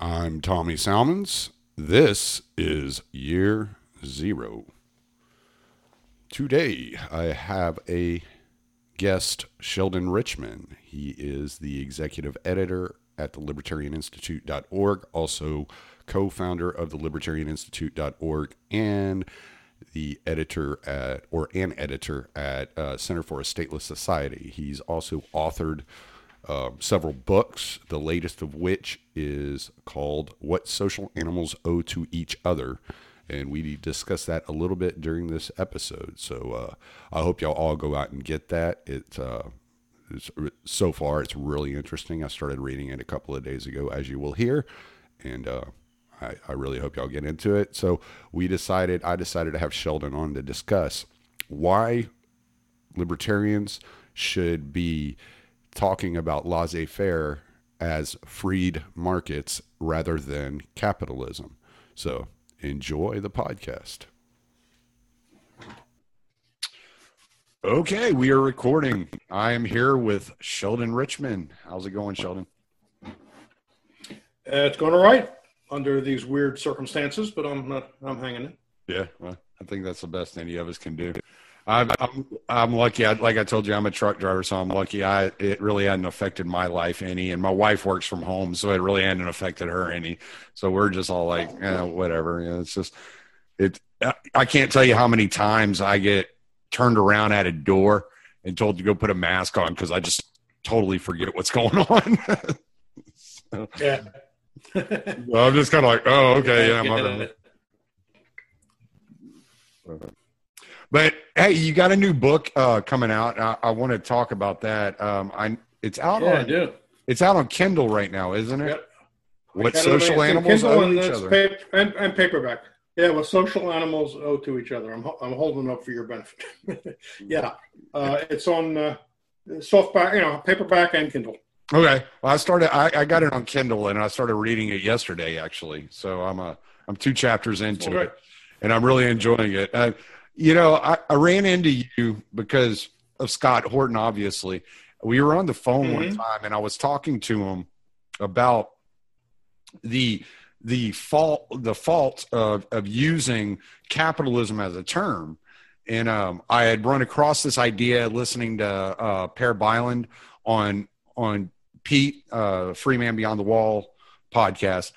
I'm Tommy Salmons. This is Year Zero. Today, I have a guest, Sheldon Richman. He is the executive editor at the libertarianinstitute.org, also co-founder of the libertarianinstitute.org, and the editor at, or an editor at Center for a Stateless Society. He's also authored several books, the latest of which is called What Social Animals Owe to Each Other. And we discussed that a little bit during this episode. So I hope y'all all go out and get that. So far, it's really interesting. I started reading it a couple of days ago, as you will hear. And I really hope y'all get into it. So I decided to have Sheldon on to discuss why libertarians should be talking about laissez-faire as freed markets rather than capitalism. So enjoy the podcast. Okay, we are recording. I am here with Sheldon Richman. How's it going, Sheldon? It's going all right under these weird circumstances, but I'm hanging in. Yeah, well, I think that's the best any of us can do. I'm lucky. Like I told you, I'm a truck driver, so I'm lucky. It really hadn't affected my life any, and my wife works from home, so it really hadn't affected her any. So we're just all like, whatever. You know, it's just it. I can't tell you how many times I get turned around at a door and told to go put a mask on because I just totally forget what's going on. So, yeah, well, I'm just kind of like, oh, okay, yeah, my bad. But hey, you got a new book coming out. I want to talk about that. It's out on Kindle right now, isn't it? Yep. What social animals owe to each other, and paperback. Yeah, what social animals owe to each other. I'm holding up for your benefit. Yeah, it's on softback, paperback and Kindle. Okay. Well, I got it on Kindle, and I started reading it yesterday, actually. So I'm 2 chapters into it, and I'm really enjoying it. I ran into you because of Scott Horton, obviously. We were on the phone one time, and I was talking to him about the fault of using capitalism as a term. And I had run across this idea listening to Per Bylund on Pete Freeman Beyond the Wall podcast.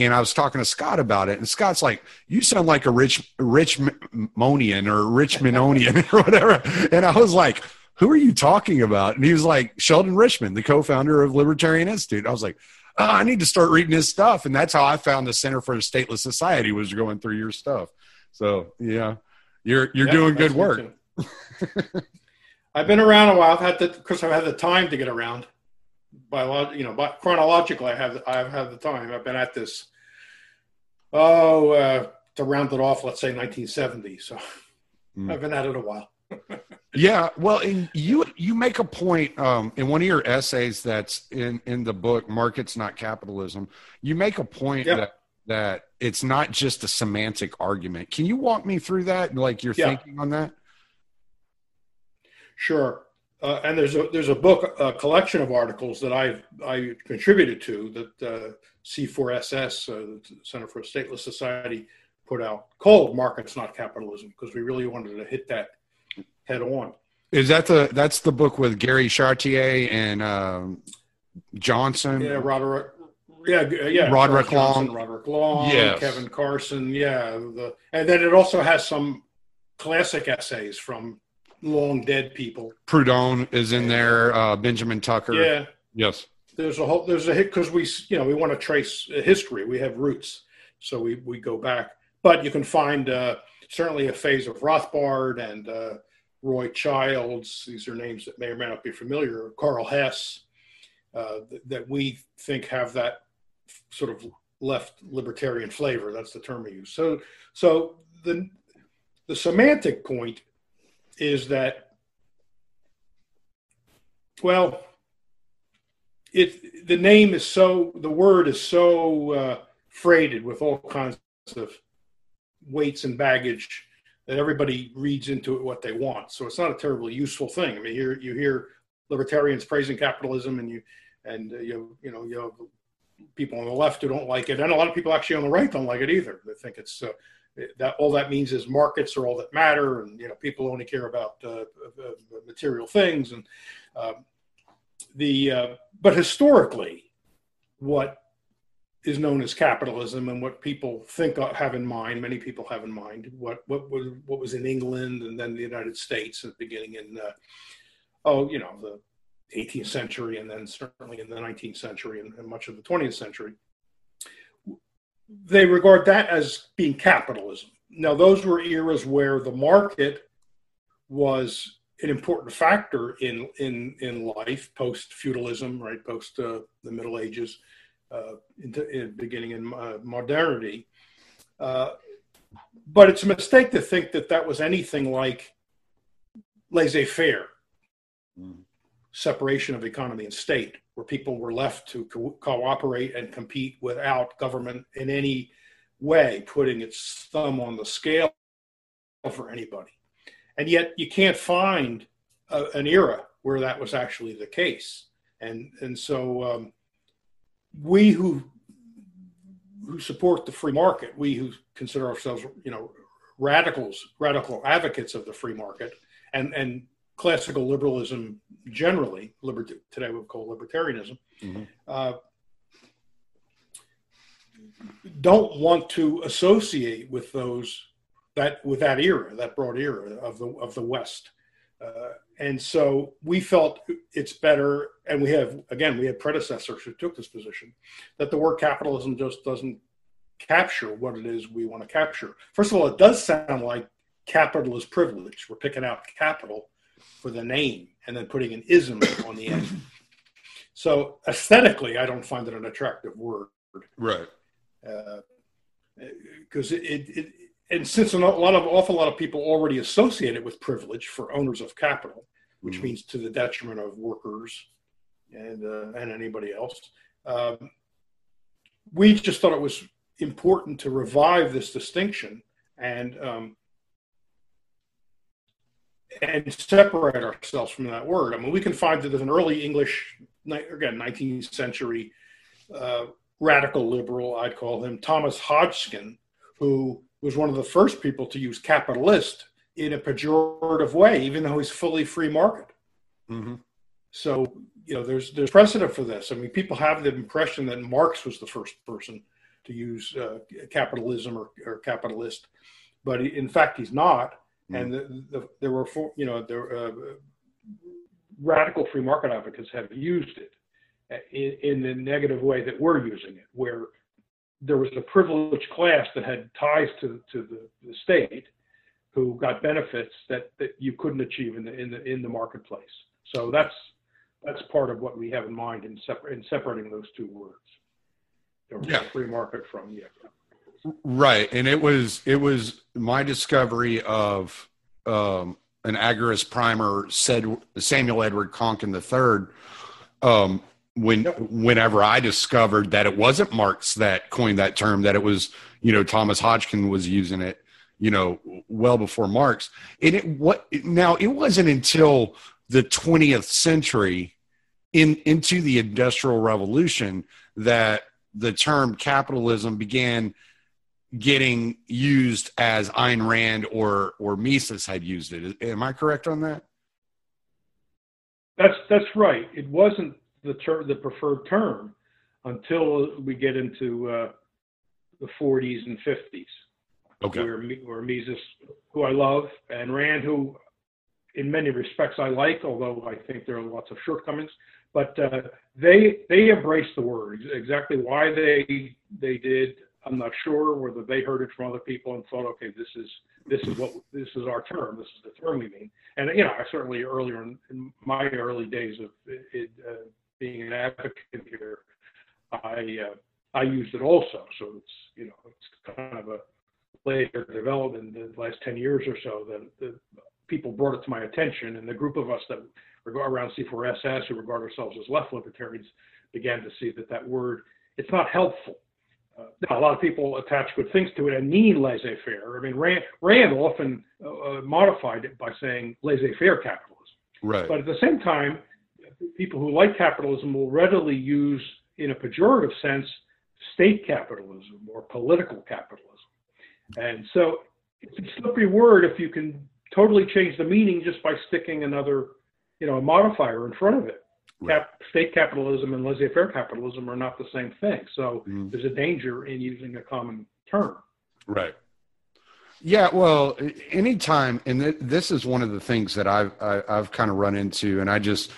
And I was talking to Scott about it, and Scott's like, "You sound like a Richmonian or whatever." And I was like, "Who are you talking about?" And he was like, "Sheldon Richman, the co-founder of Libertarian Institute." I was like, "Oh, I need to start reading his stuff," and that's how I found the Center for a Stateless Society was going through your stuff. So yeah, you're doing good work. I've been around a while. I've had the time to get around. By chronologically, I've had the time. I've been at this. To round it off, let's say 1970. So I've been at it a while. Yeah, well, and you make a point in one of your essays that's in the book Markets Not Capitalism. You make a point that it's not just a semantic argument. Can you walk me through that? Like your thinking on that? Sure. And there's a book, a collection of articles that I contributed to that C4SS, the Center for a Stateless Society, put out called Markets Not Capitalism, because we really wanted to hit that head on. Is that that's the book with Gary Chartier and Johnson? Yeah, Roderick. Yeah. Roderick Long. Roderick Long. Yeah. Kevin Carson. Yeah. And then it also has some classic essays from long dead people. Proudhon is in there. Benjamin Tucker. Yeah. Yes. There's a hit because we want to trace history. We have roots, so we go back. But you can find certainly a phase of Rothbard and Roy Childs. These are names that may or may not be familiar. Carl Hess, that we think have that sort of left libertarian flavor. That's the term we use. So the semantic point is that, well, the word is so freighted with all kinds of weights and baggage that everybody reads into it what they want. So it's not a terribly useful thing. I mean, you hear libertarians praising capitalism, and you have people on the left who don't like it, and a lot of people actually on the right don't like it either. They think it's that all that means is markets are all that matter, and people only care about material things. And but historically, what is known as capitalism and what people think have in mind, many people have in mind, what was in England and then the United States at the beginning in the 18th century, and then certainly in the 19th century and much of the 20th century, they regard that as being capitalism. Now, those were eras where the market was an important factor in life, post-feudalism, right, post the Middle Ages, beginning in modernity. But it's a mistake to think that that was anything like laissez-faire. Mm. Separation of economy and state, where people were left to cooperate and compete without government in any way putting its thumb on the scale for anybody. And yet you can't find an era where that was actually the case. And so we who support the free market, we who consider ourselves, radical advocates of the free market, and classical liberalism generally, today we would call libertarianism, mm-hmm. Don't want to associate with that era, that broad era of the West, and so we felt it's better. And we had predecessors who took this position that the word capitalism just doesn't capture what it is we want to capture. First of all, it does sound like capital is privilege. We're picking out capital for the name and then putting an ism on the end. So aesthetically, I don't find it an attractive word. Right. Because since an awful lot of people already associate it with privilege for owners of capital, which mm-hmm. means to the detriment of workers and anybody else, we just thought it was important to revive this distinction and separate ourselves from that word. I mean, we can find that there's an early English, again, 19th century radical liberal, I'd call him, Thomas Hodgskin, who was one of the first people to use capitalist in a pejorative way, even though he's fully free market. Mm-hmm. So, there's precedent for this. I mean, people have the impression that Marx was the first person to use capitalism or capitalist, but in fact, he's not. And there were, radical free market advocates have used it in the negative way that we're using it, where there was a privileged class that had ties to the state, who got benefits that you couldn't achieve in the marketplace. So that's part of what we have in mind in separating those two words, free market from Right. And it was my discovery of an agorist primer, said Samuel Edward Konkin III, whenever I discovered that it wasn't Marx that coined that term, that it was, Thomas Hodgkin was using it, well before Marx. And it wasn't until the 20th century into the Industrial Revolution that the term capitalism began getting used as Ayn Rand or Mises had used it. Am I correct on that? That's right. It wasn't the preferred term until we get into the 40s and 50s. Okay. Where Mises, who I love, and Rand, who in many respects I like, although I think there are lots of shortcomings, but they embraced the word. Exactly why they did, I'm not sure, whether they heard it from other people and thought, okay, this is our term. This is the term we mean. And certainly earlier in my early days of being an advocate here, I used it also. So it's kind of a later development in the last 10 years or so that people brought it to my attention, and the group of us that around C4SS who regard ourselves as left libertarians began to see that word, it's not helpful. A lot of people attach good things to it and mean laissez-faire. I mean, Rand often modified it by saying laissez-faire capitalism. Right. But at the same time, people who like capitalism will readily use in a pejorative sense, state capitalism or political capitalism. And so it's a slippery word if you can totally change the meaning just by sticking another, a modifier in front of it. Right. State capitalism and laissez-faire capitalism are not the same thing. So there's a danger in using a common term. Right. Yeah, well, anytime, and this is one of the things that I've kind of run into, and I've just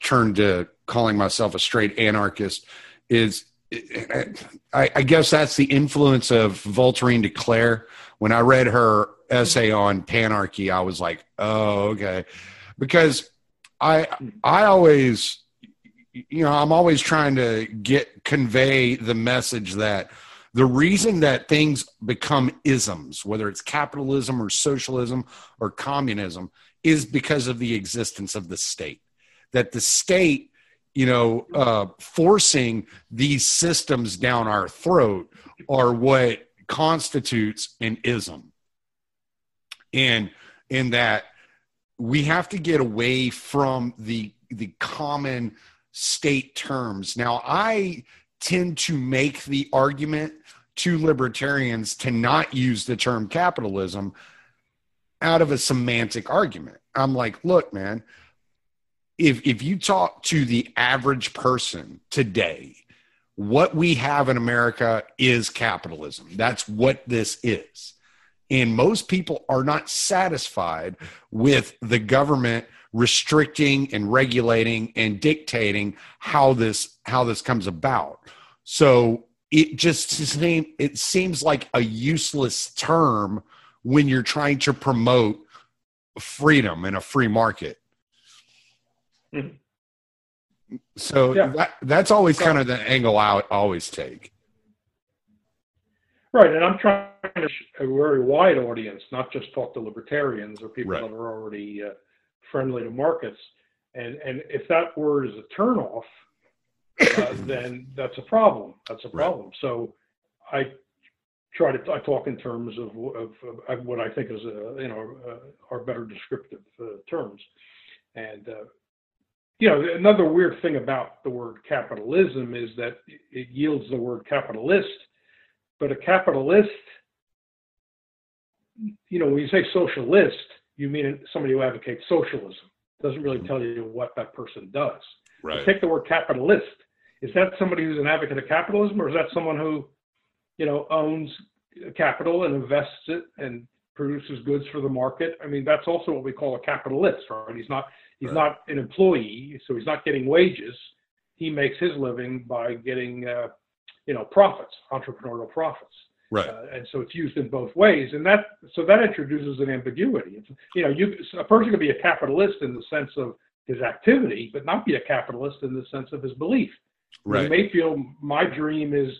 turned to calling myself a straight anarchist, is I guess that's the influence of Voltairine de Claire. When I read her essay on panarchy, I was like, oh, okay. Because I always, I'm always trying to convey the message that the reason that things become isms, whether it's capitalism or socialism or communism, is because of the existence of the state. That the state, forcing these systems down our throat are what constitutes an ism. And in that we have to get away from the common state terms. Now, I tend to make the argument to libertarians to not use the term capitalism out of a semantic argument. I'm like, look, man, if you talk to the average person today, what we have in America is capitalism. That's what this is. And most people are not satisfied with the government restricting and regulating and dictating how this comes about. So it just seems like a useless term when you're trying to promote freedom in a free market. Mm-hmm. So yeah. That's always kind of the angle I always take. Right, and I'm trying to reach a very wide audience, not just talk to libertarians or people that are already friendly to markets. And if that word is a turnoff, then that's a problem. That's a problem. Right. So I talk in terms of what I think is are better descriptive terms. And another weird thing about the word capitalism is that it yields the word capitalist. But a capitalist, when you say socialist, you mean somebody who advocates socialism. It doesn't really tell you what that person does. Right. Take the word capitalist. Is that somebody who's an advocate of capitalism, or is that someone who, owns capital and invests it and produces goods for the market? I mean, that's also what we call a capitalist, right? He's not an employee, so he's not getting wages. He makes his living by getting profits, entrepreneurial profits. Right. And so it's used in both ways. And that introduces an ambiguity. A person can be a capitalist in the sense of his activity, but not be a capitalist in the sense of his belief. Right. You may feel my dream is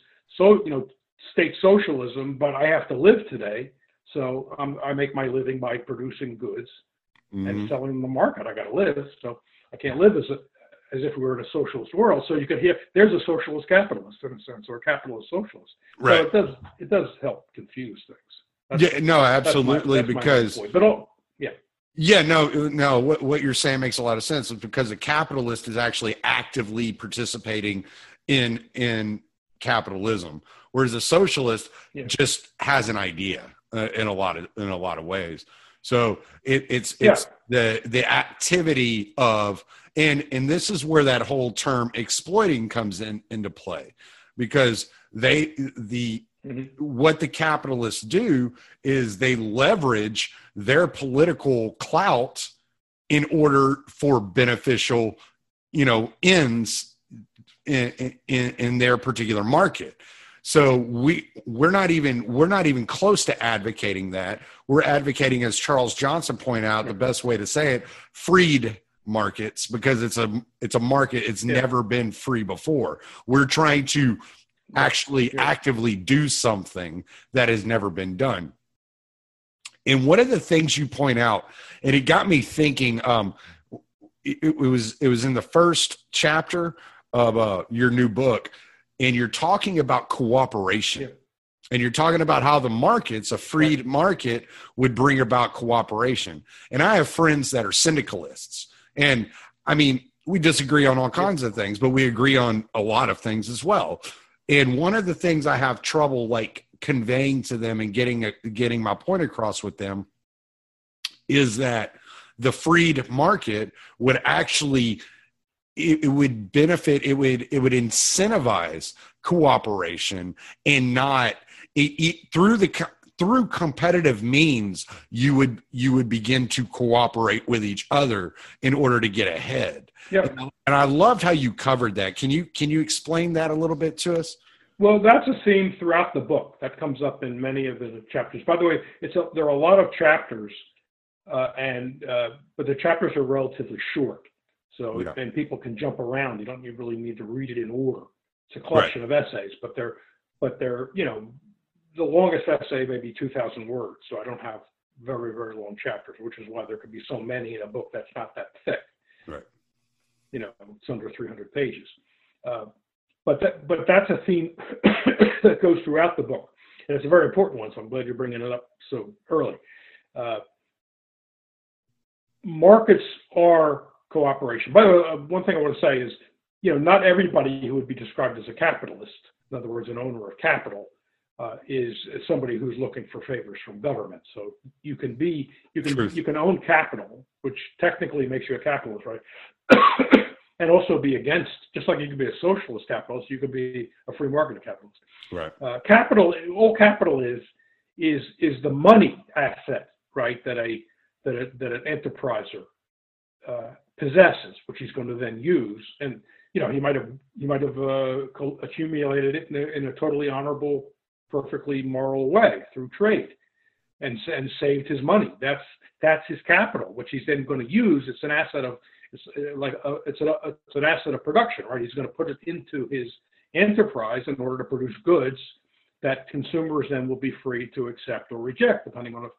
state socialism, but I have to live today. So I make my living by producing goods and selling in the market. I got to live. So I can't live as if we were in a socialist world. So you could hear, there's a socialist capitalist in a sense, or a capitalist socialist. Right. So it does help confuse things. Absolutely. What you're saying makes a lot of sense, is because a capitalist is actually actively participating in capitalism, whereas a socialist just has an idea in a lot of ways. So it's the activity of, and this is where that whole term exploiting comes into play, because what the capitalists do is they leverage their political clout in order for beneficial, ends in their particular market. So we're not even close to advocating that. We're advocating, as Charles Johnson pointed out, the best way to say it, freed markets, because it's a market. It's never been free before. We're trying to actually actively do something that has never been done. And one of the things you point out, and it got me thinking, it was in the first chapter of your new book. And you're talking about cooperation, and you're talking about how the markets, a freed market, would bring about cooperation. And I have friends that are syndicalists, and I mean, we disagree on all kinds of things, but we agree on a lot of things as well. And one of the things I have trouble like conveying to them and getting my point across with them is that the freed market would actually, it would benefit, it would incentivize cooperation and not through competitive means, you would begin to cooperate with each other in order to get ahead. Yep. And I loved how you covered that. Can you explain that a little bit to us? Well, that's a theme throughout the book that comes up in many of the chapters. By the way, there are a lot of chapters, but the chapters are relatively short. So, yeah. And people can jump around. You really need to read it in order. It's a collection of essays, but they're, you know, the longest essay may be 2,000 words, so I don't have very, very long chapters, which is why there could be so many in a book that's not that thick. Right. You know, it's under 300 pages. But that's a theme that goes throughout the book, and it's a very important one, so I'm glad you're bringing it up so early. Markets are cooperation. By the way, one thing I want to say is, you know, not everybody who would be described as a capitalist, in other words, an owner of capital, is somebody who's looking for favors from government. So you can own capital, which technically makes you a capitalist, right? And also be against, just like you can be a socialist capitalist, you could be a free market capitalist. Right. All capital is the money asset, right? That an enterpriser possesses, which he's going to then use, and you know he might have accumulated it in a totally honorable, perfectly moral way through trade, and saved his money. That's his capital, which he's then going to use. It's an asset of it's an asset of production, right? He's going to put it into his enterprise in order to produce goods that consumers then will be free to accept or reject, depending on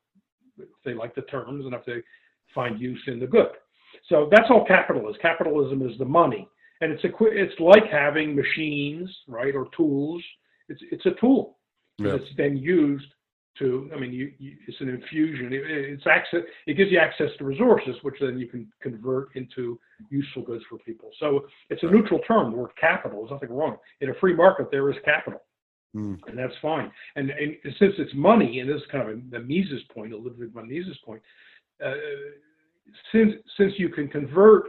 if they like the terms and if they find use in the good. So that's all capital is. Capitalism is the money, and it's like having machines, right, or tools. It's a tool. Yeah. It's then used to, I mean, it's an infusion. It's access. It gives you access to resources, which then you can convert into useful goods for people. So it's a neutral term. The word capital, there's nothing wrong. In a free market, there is capital, and that's fine. And since it's money, and this is kind of the Mises point, a little bit of Mises point, since you can convert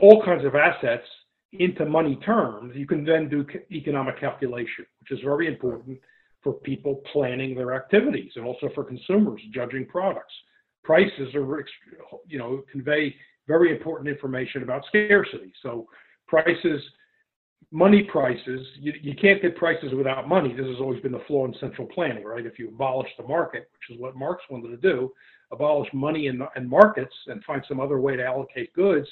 all kinds of assets into money terms, you can then do economic calculation, which is very important for people planning their activities, and also for consumers judging products. Prices are, you know, convey very important information about scarcity. So prices, money prices, you can't get prices without money. This has always been the flaw in central planning, right? If you abolish the market, which is what Marx wanted to do, abolish money and markets and find some other way to allocate goods,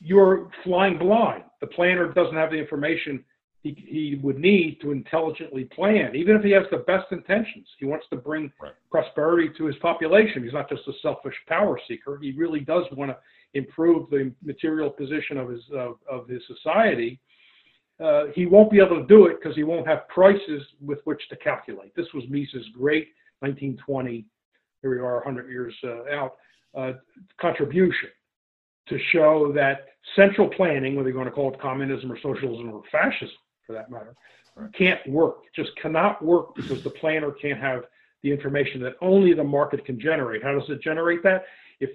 you're flying blind. The planner doesn't have the information he would need to intelligently plan, even if he has the best intentions. He wants to bring prosperity to his population. He's not just a selfish power seeker. He really does want to improve the material position of his society. He won't be able to do it because he won't have prices with which to calculate. This was Mises' great 1920, here we are 100 years out, contribution, to show that central planning, whether you're going to call it communism or socialism or fascism, for that matter, can't work. It just cannot work because the planner can't have the information that only the market can generate. How does it generate that? If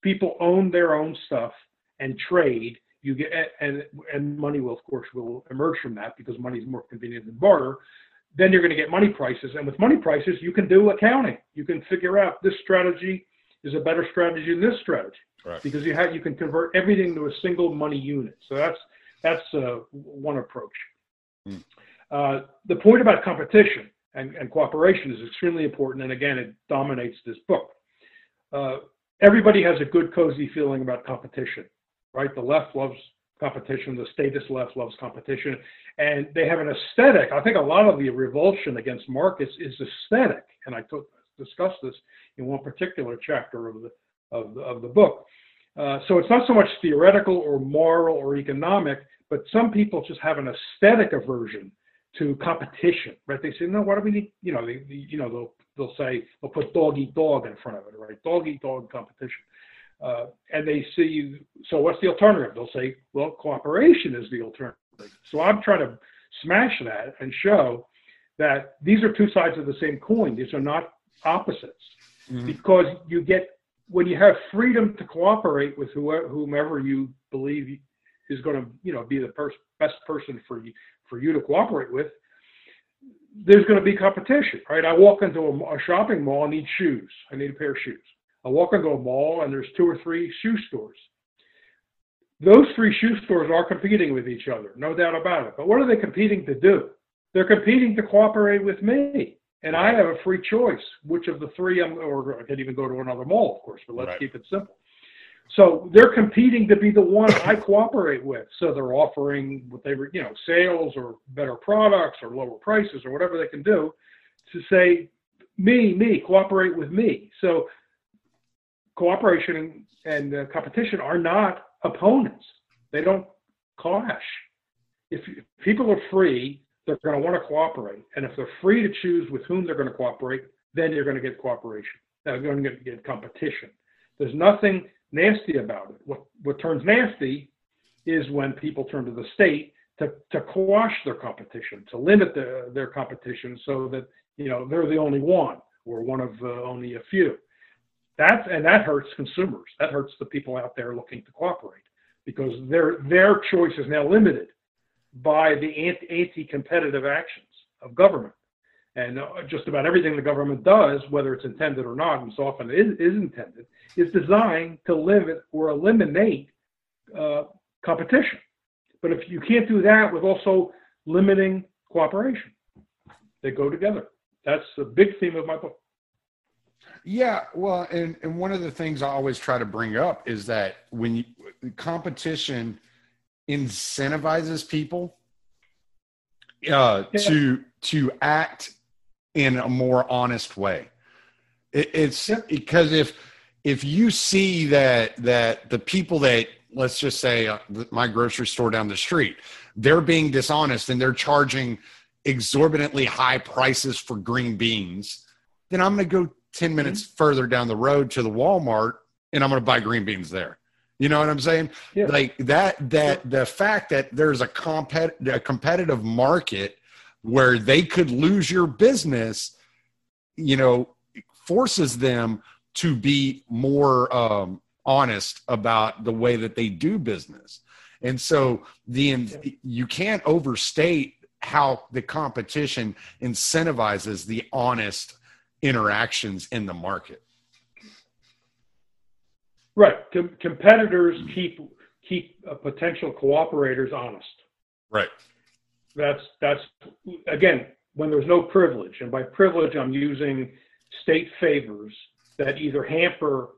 people own their own stuff and trade, you get and money will, of course, will emerge from that, because money is more convenient than barter. Then you're going to get money prices, and with money prices, you can do accounting. You can figure out this strategy is a better strategy than this strategy, because you can convert everything to a single money unit. So that's one approach. Mm. The point about competition and cooperation is extremely important, and again, it dominates this book. Everybody has a good, cozy feeling about competition, right? The left loves competition, the statist left loves competition, and they have an aesthetic. I think a lot of the revulsion against markets is aesthetic, and I discussed this in one particular chapter of the book. So it's not so much theoretical or moral or economic, but some people just have an aesthetic aversion to competition, right? They say, no, why do we need, you know, they'll put dog eat dog in front of it, right? Dog eat dog competition. and they see, so what's the alternative? They'll say, well, cooperation is the alternative. So I'm trying to smash that and show that these are two sides of the same coin. These are not opposites. Mm-hmm. Because you get, when you have freedom to cooperate with whomever you believe is going to, you know, be the best person for you to cooperate with, there's going to be competition, right? I walk into a shopping mall and need shoes. I need a pair of shoes. I walk into a mall and there's two or three shoe stores. Those three shoe stores are competing with each other, no doubt about it. But what are they competing to do? They're competing to cooperate with me. And right. I have a free choice, which of the three or I could even go to another mall, of course, but let's keep it simple. So they're competing to be the one I cooperate with. So they're offering what they were, you know, sales or better products or lower prices or whatever they can do to say, me, cooperate with me. So cooperation and competition are not opponents. They don't clash. If people are free, they're going to want to cooperate. And if they're free to choose with whom they're going to cooperate, then you're going to get cooperation. They're going to get competition. There's nothing nasty about it. What turns nasty is when people turn to the state to quash their competition, to limit their competition so that, you know, they're the only one or one of only a few. That hurts consumers. That hurts the people out there looking to cooperate because their choice is now limited by the anti-competitive actions of government. And just about everything the government does, whether it's intended or not, and so often it is intended, is designed to limit or eliminate competition. But if you can't do that with also limiting cooperation, they go together. That's a big theme of my book. Yeah, well, and one of the things I always try to bring up is that when competition incentivizes people to act in a more honest way. It's because if you see that the people that, let's just say my grocery store down the street, they're being dishonest and they're charging exorbitantly high prices for green beans, then I'm going to go 10 minutes further down the road to the Walmart and I'm going to buy green beans there. You know what I'm saying? Yeah. Like that the fact that there's a competitive market where they could lose your business, you know, forces them to be more honest about the way that they do business. And so you can't overstate how the competition incentivizes the honest interactions in the market. Right. Competitors keep potential cooperators honest. Right. That's again, when there's no privilege, and by privilege, I'm using state favors that either hamper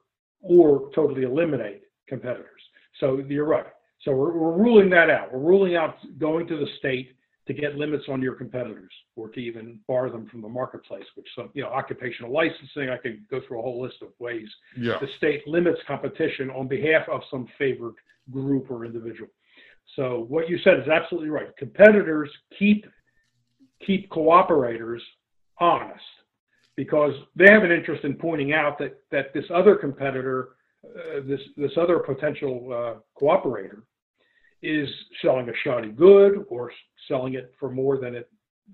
or totally eliminate competitors. So you're right. So we're ruling that out. We're ruling out going to the state to get limits on your competitors or to even bar them from the marketplace, which some, you know, occupational licensing, I could go through a whole list of ways. Yeah. The state limits competition on behalf of some favored group or individual. So what you said is absolutely right. Competitors keep cooperators honest because they have an interest in pointing out that this other competitor, this other potential cooperator is selling a shoddy good or selling it for more than it,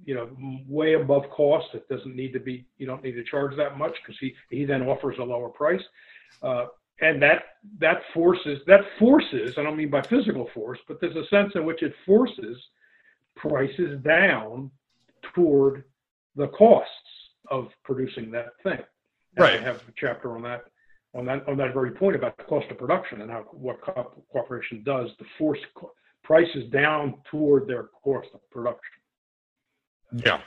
you know, way above cost. It doesn't need to be, you don't need to charge that much because he then offers a lower price. And that forces, I don't mean by physical force, but there's a sense in which it forces prices down toward the costs of producing that thing. And right. I have a chapter on that very point about the cost of production and how what cooperation does to force prices down toward their cost of production. Yeah.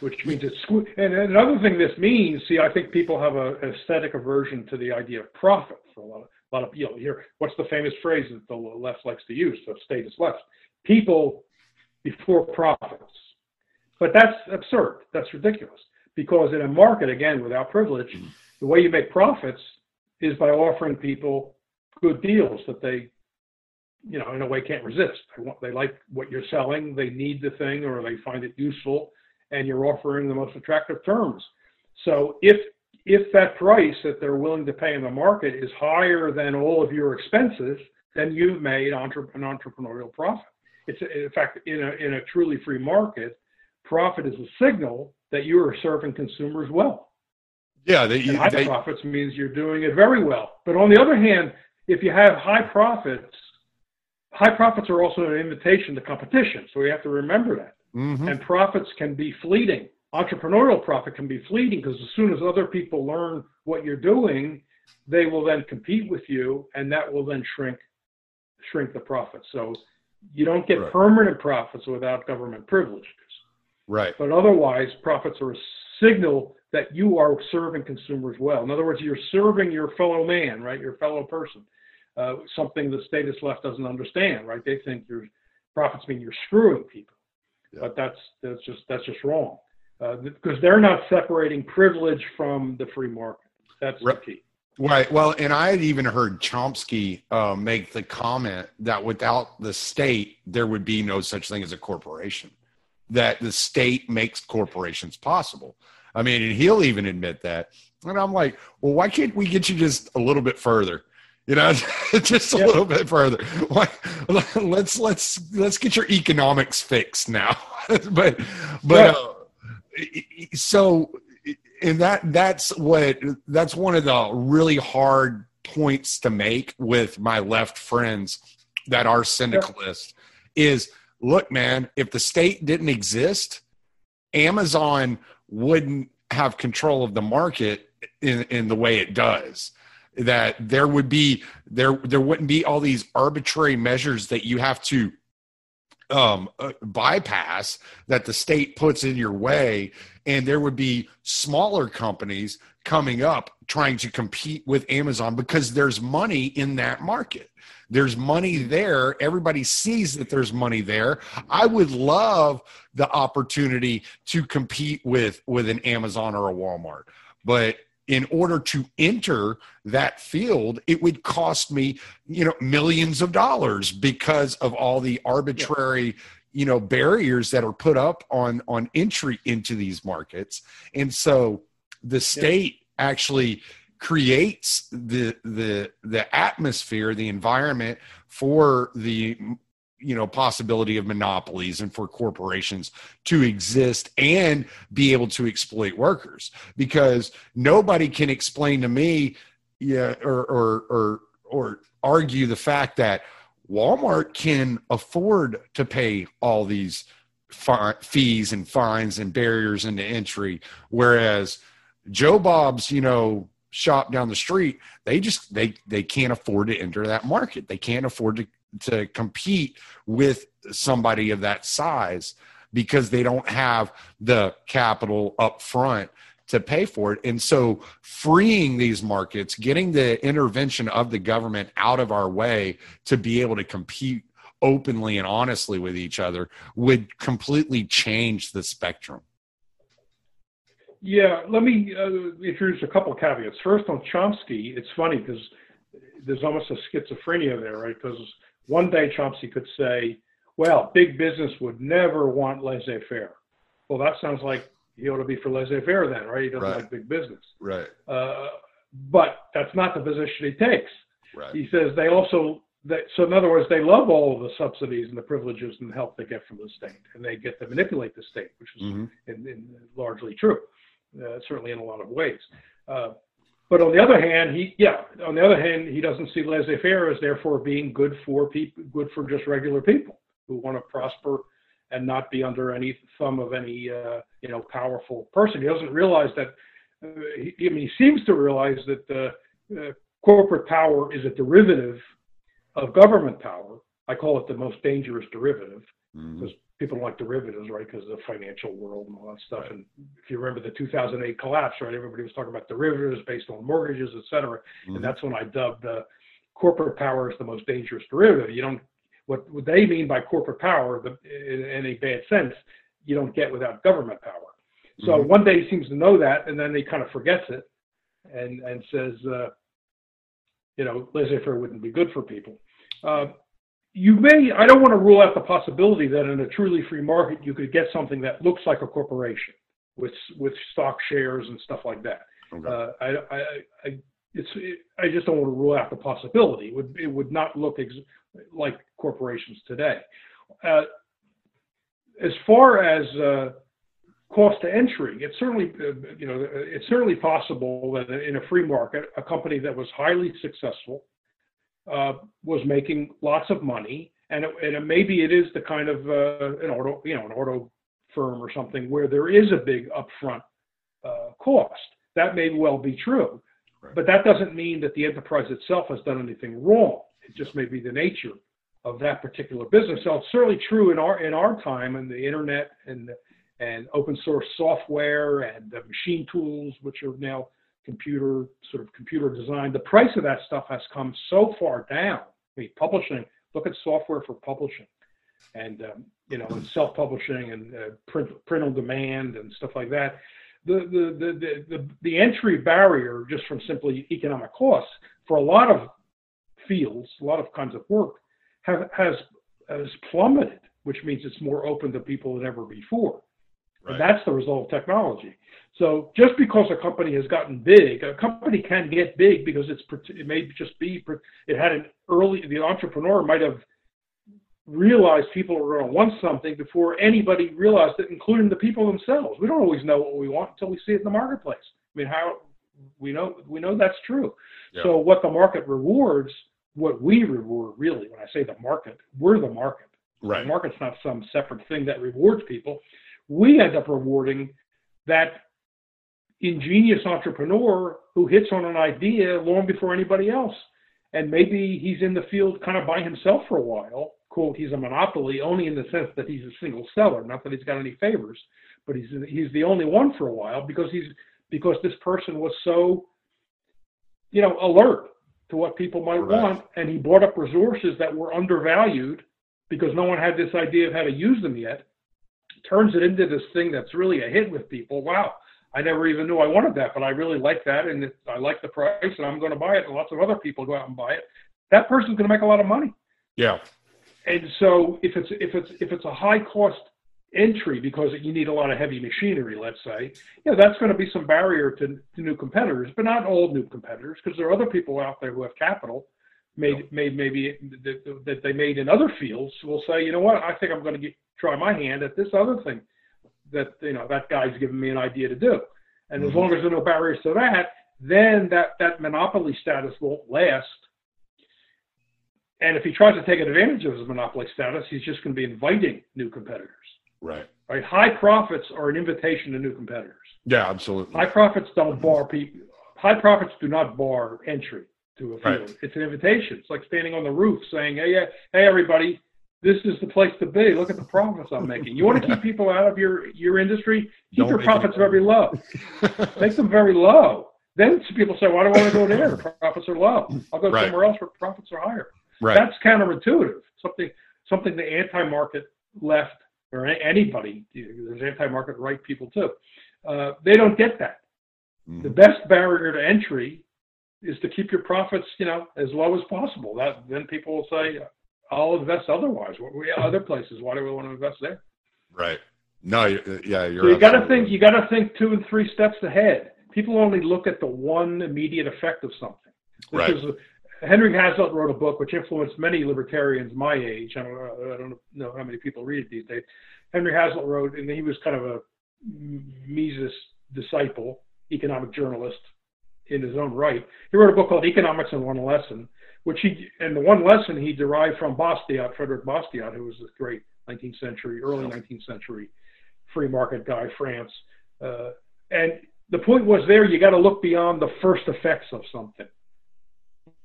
Which means it's, and another thing this means, see, I think people have an aesthetic aversion to the idea of profit for a lot of, you know, here, what's the famous phrase that the left likes to use, the status left? People before profits. But that's absurd. That's ridiculous. Because in a market, again, without privilege, the way you make profits is by offering people good deals that they, you know, in a way can't resist. They like what you're selling, they need the thing, or they find it useful, and you're offering the most attractive terms. So if if that price that they're willing to pay in the market is higher than all of your expenses, then you've made an entrepreneurial profit. It's, in fact, in a truly free market, profit is a signal that you are serving consumers well. Yeah, high profits means you're doing it very well. But on the other hand, if you have high profits are also an invitation to competition. So we have to remember that. Mm-hmm. And profits can be fleeting. Entrepreneurial profit can be fleeting because as soon as other people learn what you're doing, they will then compete with you, and that will then shrink the profits. So you don't get permanent profits without government privileges. Right. But otherwise, profits are a signal that you are serving consumers well. In other words, you're serving your fellow man, right? Your fellow person, something the statist left doesn't understand, right? They think your profits mean you're screwing people, but that's just wrong, because they're not separating privilege from the free market. That's the key. Right. Well, and I had even heard Chomsky make the comment that without the state, there would be no such thing as a corporation, that the state makes corporations possible. I mean, and he'll even admit that. And I'm like, well, why can't we get you just a little bit further? You know, just a little bit further. Why, let's get your economics fixed now. And that's one of the really hard points to make with my left friends that are syndicalists is, look, man, if the state didn't exist, Amazon wouldn't have control of the market in the way it does. That there would be there wouldn't be all these arbitrary measures that you have to bypass that the state puts in your way, and there would be smaller companies coming up trying to compete with Amazon because there's money in that market. There's money there. Everybody sees that there's money there. I would love the opportunity to compete with an Amazon or a Walmart. But in order to enter that field, it would cost me, millions of dollars because of all the arbitrary barriers that are put up on entry into these markets. And so the state actually creates the atmosphere, the environment for the possibility of monopolies and for corporations to exist and be able to exploit workers, because nobody can explain to me or argue the fact that Walmart can afford to pay all these fees and fines and barriers into entry, whereas Joe Bob's shop down the street, they can't afford to enter that market. They can't afford to compete with somebody of that size because they don't have the capital up front to pay for it. And so freeing these markets, getting the intervention of the government out of our way to be able to compete openly and honestly with each other would completely change the spectrum. Yeah, let me introduce a couple of caveats. First, on Chomsky, it's funny because there's almost a schizophrenia there, right? Because one day Chomsky could say, well, big business would never want laissez-faire. Well, that sounds like he ought to be for laissez-faire then, right? He doesn't like big business. Right. But that's not the position he takes. Right. He says so in other words, they love all of the subsidies and the privileges and the help they get from the state, and they get to manipulate the state, which is largely true. Certainly in a lot of ways. But on the other hand, he doesn't see laissez-faire as therefore being good for people, good for just regular people who want to prosper and not be under any thumb of any, powerful person. He doesn't realize that, he seems to realize that corporate power is a derivative of government power. I call it the most dangerous derivative because people don't like derivatives, right? Because of the financial world and all that stuff. Right. And if you remember the 2008 collapse, right? Everybody was talking about derivatives based on mortgages, et cetera. Mm-hmm. And that's when I dubbed corporate power as the most dangerous derivative. What they mean by corporate power, in a bad sense, you don't get without government power. So one day he seems to know that, and then he kind of forgets it and says, laissez-faire wouldn't be good for people. I don't want to rule out the possibility that in a truly free market, you could get something that looks like a corporation with stock shares and stuff like that. Okay. I just don't want to rule out the possibility. It would not look like corporations today. As far as cost to entry, it's certainly possible that in a free market, a company that was highly successful was making lots of money, and maybe it is the kind of an auto firm or something where there is a big upfront cost. That may well be true, right. But that doesn't mean that the enterprise itself has done anything wrong. It just may be the nature of that particular business. So it's certainly true in our time, and the internet and open source software and the machine tools, which are now computer designed. The price of that stuff has come so far down. I mean, publishing. Look at software for publishing, and and self-publishing and print on demand and stuff like that. The entry barrier, just from simply economic costs, for a lot of fields, a lot of kinds of work, has plummeted, which means it's more open to people than ever before. Right. And that's the result of technology. So just because a company has gotten big, a company can get big because the entrepreneur might have realized people are going to want something before anybody realized it, including the people themselves. We don't always know what we want until we see it in the marketplace. I mean, we know that's true. Yeah. So what the market rewards, what we reward, really, when I say the market, we're the market. Right. The market's not some separate thing that rewards people. We end up rewarding that ingenious entrepreneur who hits on an idea long before anybody else. And maybe he's in the field kind of by himself for a while. Quote, he's a monopoly only in the sense that he's a single seller, not that he's got any favors, but he's the only one for a while because this person was so, alert to what people might right. want, and he brought up resources that were undervalued because no one had this idea of how to use them yet. Turns it into this thing that's really a hit with people. Wow, I never even knew I wanted that, but I really like that, and I like the price, and I'm going to buy it, and lots of other people go out and buy it. That person's going to make a lot of money. Yeah. And so if it's a high cost entry because you need a lot of heavy machinery, let's say, that's going to be some barrier to new competitors, but not all new competitors, because there are other people out there who have capital maybe that they made in other fields will say, you know what, I think I'm going to try my hand at this other thing that, that guy's given me an idea to do. And as long as there are no barriers to that, then that monopoly status won't last. And if he tries to take advantage of his monopoly status, he's just going to be inviting new competitors. Right. Right. High profits are an invitation to new competitors. Yeah, absolutely. High profits don't bar people. High profits do not bar entry to a field. Right. It's an invitation. It's like standing on the roof saying, hey, everybody, this is the place to be. Look at the profits I'm making. You want to keep people out of your industry? Keep your profits very low. Make them very low. Then people say, why do I want to go there? The profits are low. I'll go right. somewhere else where profits are higher. Right. That's counterintuitive. Something the anti-market left, or anybody, there's anti-market right people too. They don't get that. Mm-hmm. The best barrier to entry is to keep your profits, as low as possible. Then people will say, "I'll invest otherwise. Other places? Why do we want to invest there?" Right. No. You're. So you got to think. You got to think 2 and 3 steps ahead. People only look at the one immediate effect of something. Henry Hazlitt wrote a book which influenced many libertarians my age. I don't know how many people read it these days. Henry Hazlitt wrote, and he was kind of a Mises disciple, economic journalist in his own right. He wrote a book called Economics in One Lesson, and the one lesson he derived from Bastiat, Frederic Bastiat, who was this great early 19th century free market guy, France. And the point was there, you got to look beyond the first effects of something.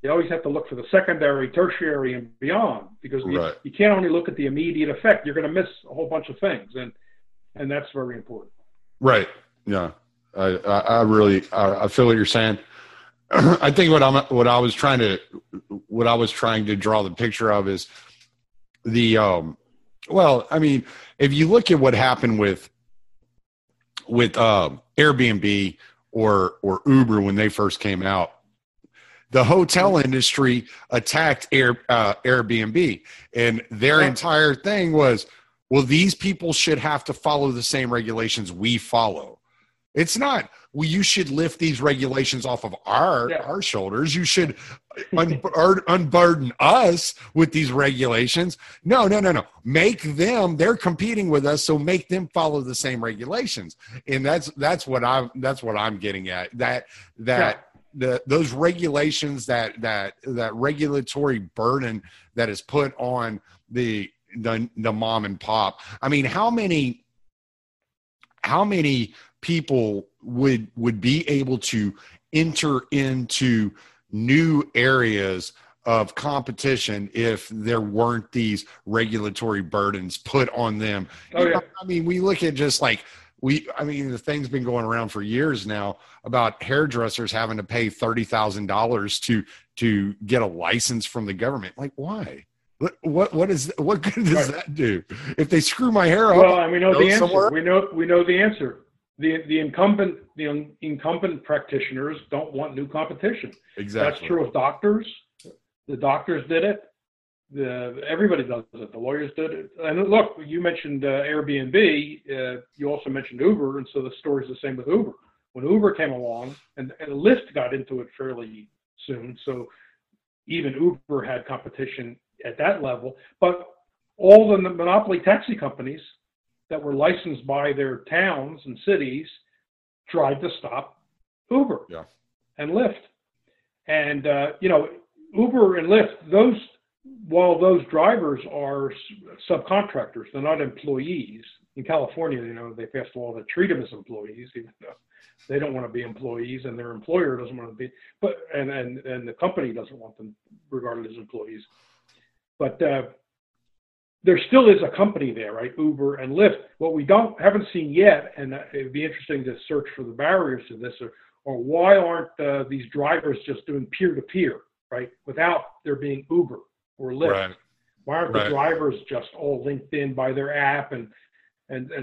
You always have to look for the secondary, tertiary, and beyond, because right. you can't only look at the immediate effect. You're going to miss a whole bunch of things, and that's very important. Right. Yeah. I really feel what you're saying. I think what I was trying to draw the picture of is the if you look at what happened with Airbnb or Uber when they first came out. The hotel industry attacked Airbnb, and their entire thing was, well, these people should have to follow the same regulations we follow. It's not, well, you should lift these regulations off of our shoulders. You should unburden us with these regulations. No. Make them, they're competing with us, so make them follow the same regulations. And that's what I'm getting at. Those regulations, that regulatory burden that is put on the mom and pop. I mean, how many people would be able to enter into new areas of competition if there weren't these regulatory burdens put on them? Oh, yeah. I mean, we look at just like the thing's been going around for years now about hairdressers having to pay $30,000 to get a license from the government. Like, why? What good does that do? If they screw my hair up, well, and we know the answer. Somewhere? We know the answer. The incumbent practitioners don't want new competition. Exactly. That's true of doctors. The doctors did it. Everybody does it. The lawyers did it. And look, you mentioned Airbnb. You also mentioned Uber, and so the story's the same with Uber. When Uber came along, and Lyft got into it fairly soon, so even Uber had competition at that level. But all the monopoly taxi companies that were licensed by their towns and cities tried to stop Uber and Lyft. And, Uber and Lyft, while those drivers are subcontractors, they're not employees. In California, they passed a law to treat them as employees, even though they don't want to be employees, and their employer doesn't want to be, and the company doesn't want them regarded as employees. But there still is a company there, right? Uber and Lyft. What we haven't seen yet, and it'd be interesting to search for the barriers to this, or why aren't these drivers just doing peer-to-peer, right? Without there being Uber or Lyft. Right. Why aren't the drivers just all linked in by their app and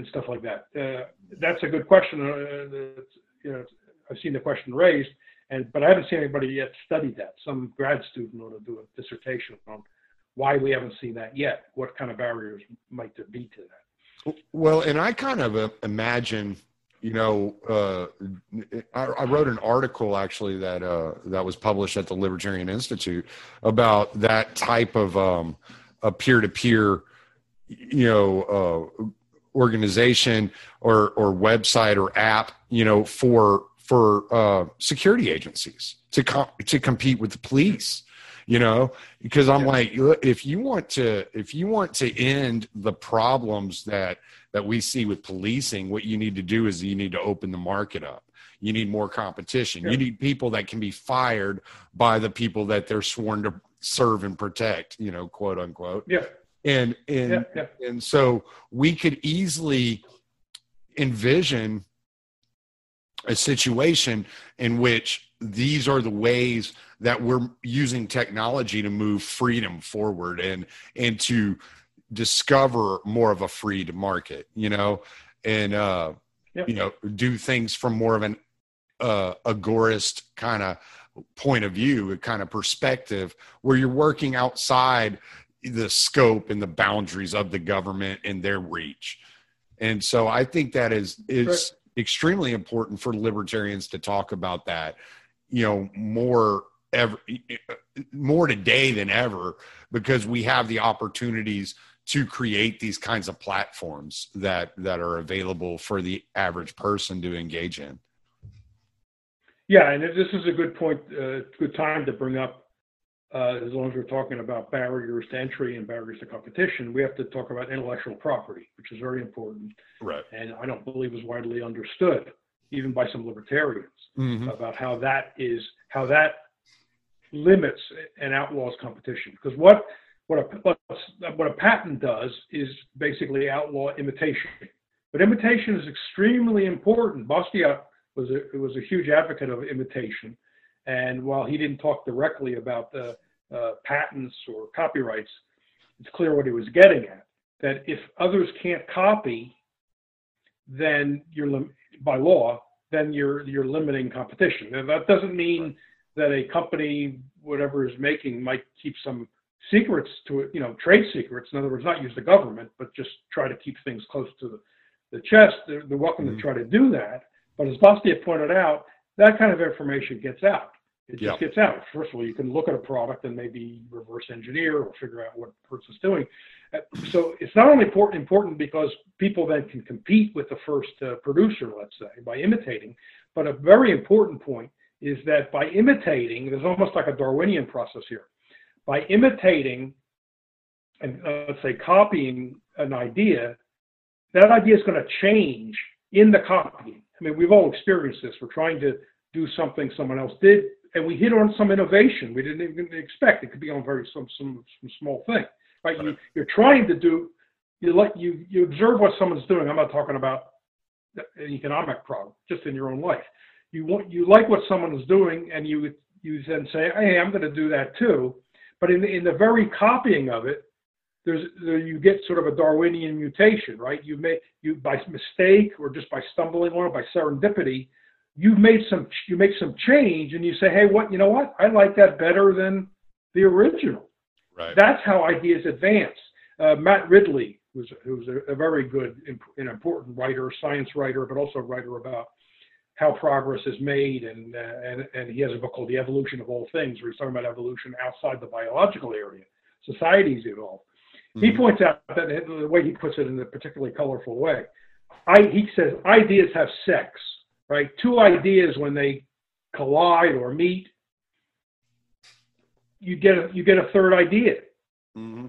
stuff like that? That's a good question. I've seen the question raised, but I haven't seen anybody yet study that. Some grad student ought to do a dissertation on why we haven't seen that yet. What kind of barriers might there be to that? Well, and I kind of imagine, I wrote an article actually that was published at the Libertarian Institute about that type of a peer-to-peer, organization or website or app, for security agencies to compete with the police. Because I'm like, if you want to end the problems that we see with policing, what you need to do is you need to open the market up. You need more competition. Yeah. You need people that can be fired by the people that they're sworn to serve and protect, quote unquote. Yeah. And so we could easily envision a situation in which these are the ways that we're using technology to move freedom forward and to discover more of a freed market, do things from more of an agorist kind of point of view, a kind of perspective where you're working outside the scope and the boundaries of the government and their reach. And so I think that is extremely important for libertarians to talk about that, more today than ever, because we have the opportunities to create these kinds of platforms that are available for the average person to engage in. Yeah, and this is a good point, good time to bring up, as long as we're talking about barriers to entry and barriers to competition, we have to talk about intellectual property, which is very important. Right. And I don't believe is widely understood, even by some libertarians, about how that limits and outlaws competition. Because what a patent does is basically outlaw imitation. But imitation is extremely important. Bastiat was a huge advocate of imitation, and while he didn't talk directly about the patents or copyrights, it's clear what he was getting at. That if others can't copy, then by law, you're limiting competition. Now, that doesn't mean that a company, whatever is making, might keep some secrets to it, trade secrets. In other words, not use the government, but just try to keep things close to the chest. They're welcome to try to do that. But as Bastiat pointed out, that kind of information gets out. It just gets out. First of all, you can look at a product and maybe reverse engineer or figure out what the person's doing. So it's not only important because people then can compete with the first producer, let's say, by imitating, but a very important point is that by imitating, there's almost like a Darwinian process here. By imitating and let's say copying an idea, that idea is going to change in the copying. I mean, we've all experienced this. We're trying to do something someone else did, and we hit on some innovation we didn't even expect. It could be on very some small thing, right? You're trying to do, you observe what someone's doing. I'm not talking about an economic problem, just in your own life. You like what someone is doing, and you then say, hey, I'm going to do that too. But in the very copying of it, you get sort of a Darwinian mutation, right? You by mistake or just by stumbling on it, by serendipity, you make some change, and you say, hey, you know what? I like that better than the original. Right. That's how ideas advance. Matt Ridley, who's a very good and important writer, science writer, but also a writer about how progress is made, and he has a book called The Evolution of All Things, where he's talking about evolution outside the biological area. Societies evolve. Mm-hmm. He points out that the way he puts it in a particularly colorful way, he says ideas have sex, right? Two ideas, when they collide or meet, you get a third idea. Mm-hmm.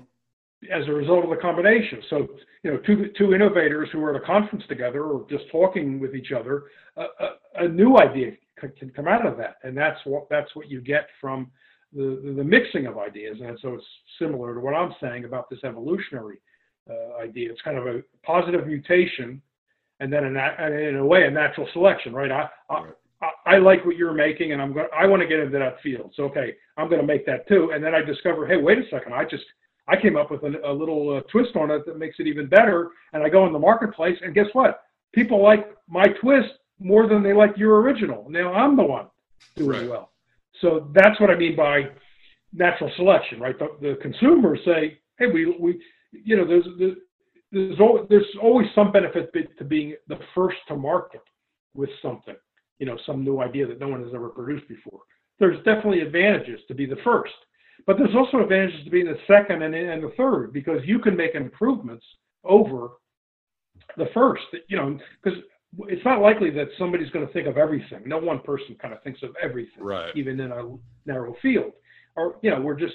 As a result of the combination. So, two innovators who are at a conference together or just talking with each other, a new idea can come out of that. And that's what you get from the mixing of ideas. And so it's similar to what I'm saying about this evolutionary idea. It's kind of a positive mutation and then in a way a natural selection, right? I like what you're making, and I want to get into that field. So, okay, I'm going to make that too. And then I discover, hey, wait a second, I came up with a little twist on it that makes it even better, and I go in the marketplace, and guess what? People like my twist more than they like your original. Now I'm the one doing well. So that's what I mean by natural selection, right? The consumers say, hey, there's always some benefit to being the first to market with something, some new idea that no one has ever produced before. There's definitely advantages to be the first. But there's also advantages to being the second and the third, because you can make improvements over the first, because it's not likely that somebody's going to think of everything. No one person kind of thinks of everything, even in a narrow field. Or, we're just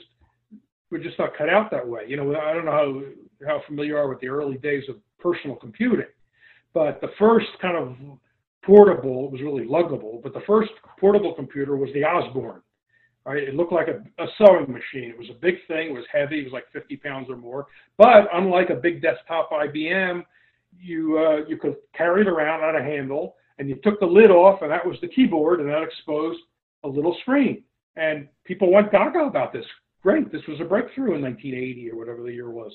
not cut out that way. I don't know how familiar you are with the early days of personal computing, but the first kind of portable, it was really luggable, but the first portable computer was the Osborne. Right? It looked like a sewing machine. It was a big thing. It was heavy. It was like 50 pounds or more. But unlike a big desktop IBM, you could carry it around on a handle, and you took the lid off, and that was the keyboard, and that exposed a little screen. And people went gaga about this. Great. This was a breakthrough in 1980 or whatever the year was.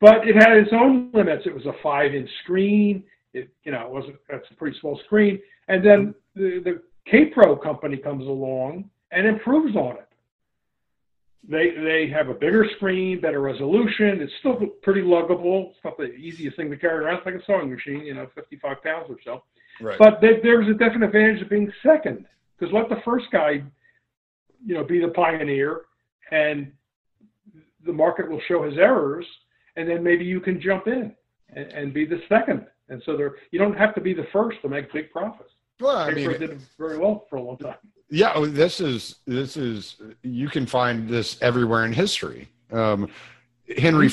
But it had its own limits. It was a 5-inch screen. That's a pretty small screen. And then the K Pro company comes along and improves on it. They have a bigger screen, better resolution. It's still pretty luggable. It's not the easiest thing to carry around. It's like a sewing machine, 55 pounds or so. Right. But there's a definite advantage of being second, because let the first guy, be the pioneer, and the market will show his errors, and then maybe you can jump in and be the second. And so you don't have to be the first to make big profits. Well, did very well for a long time. Yeah, this is you can find this everywhere in history. Henry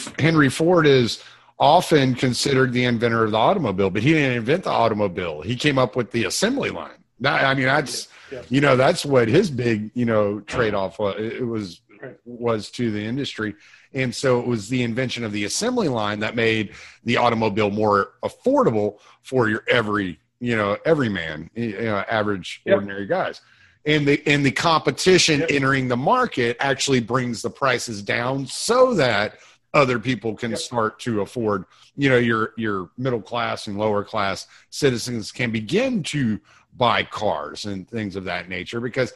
Ford is often considered the inventor of the automobile, but he didn't invent the automobile. He came up with the assembly line. That's what his big, trade-off was. It was to the industry. And so it was the invention of the assembly line that made the automobile more affordable for your every man, average ordinary guys. And the competition entering the market actually brings the prices down so that other people can start to afford, your middle class and lower class citizens can begin to buy cars and things of that nature because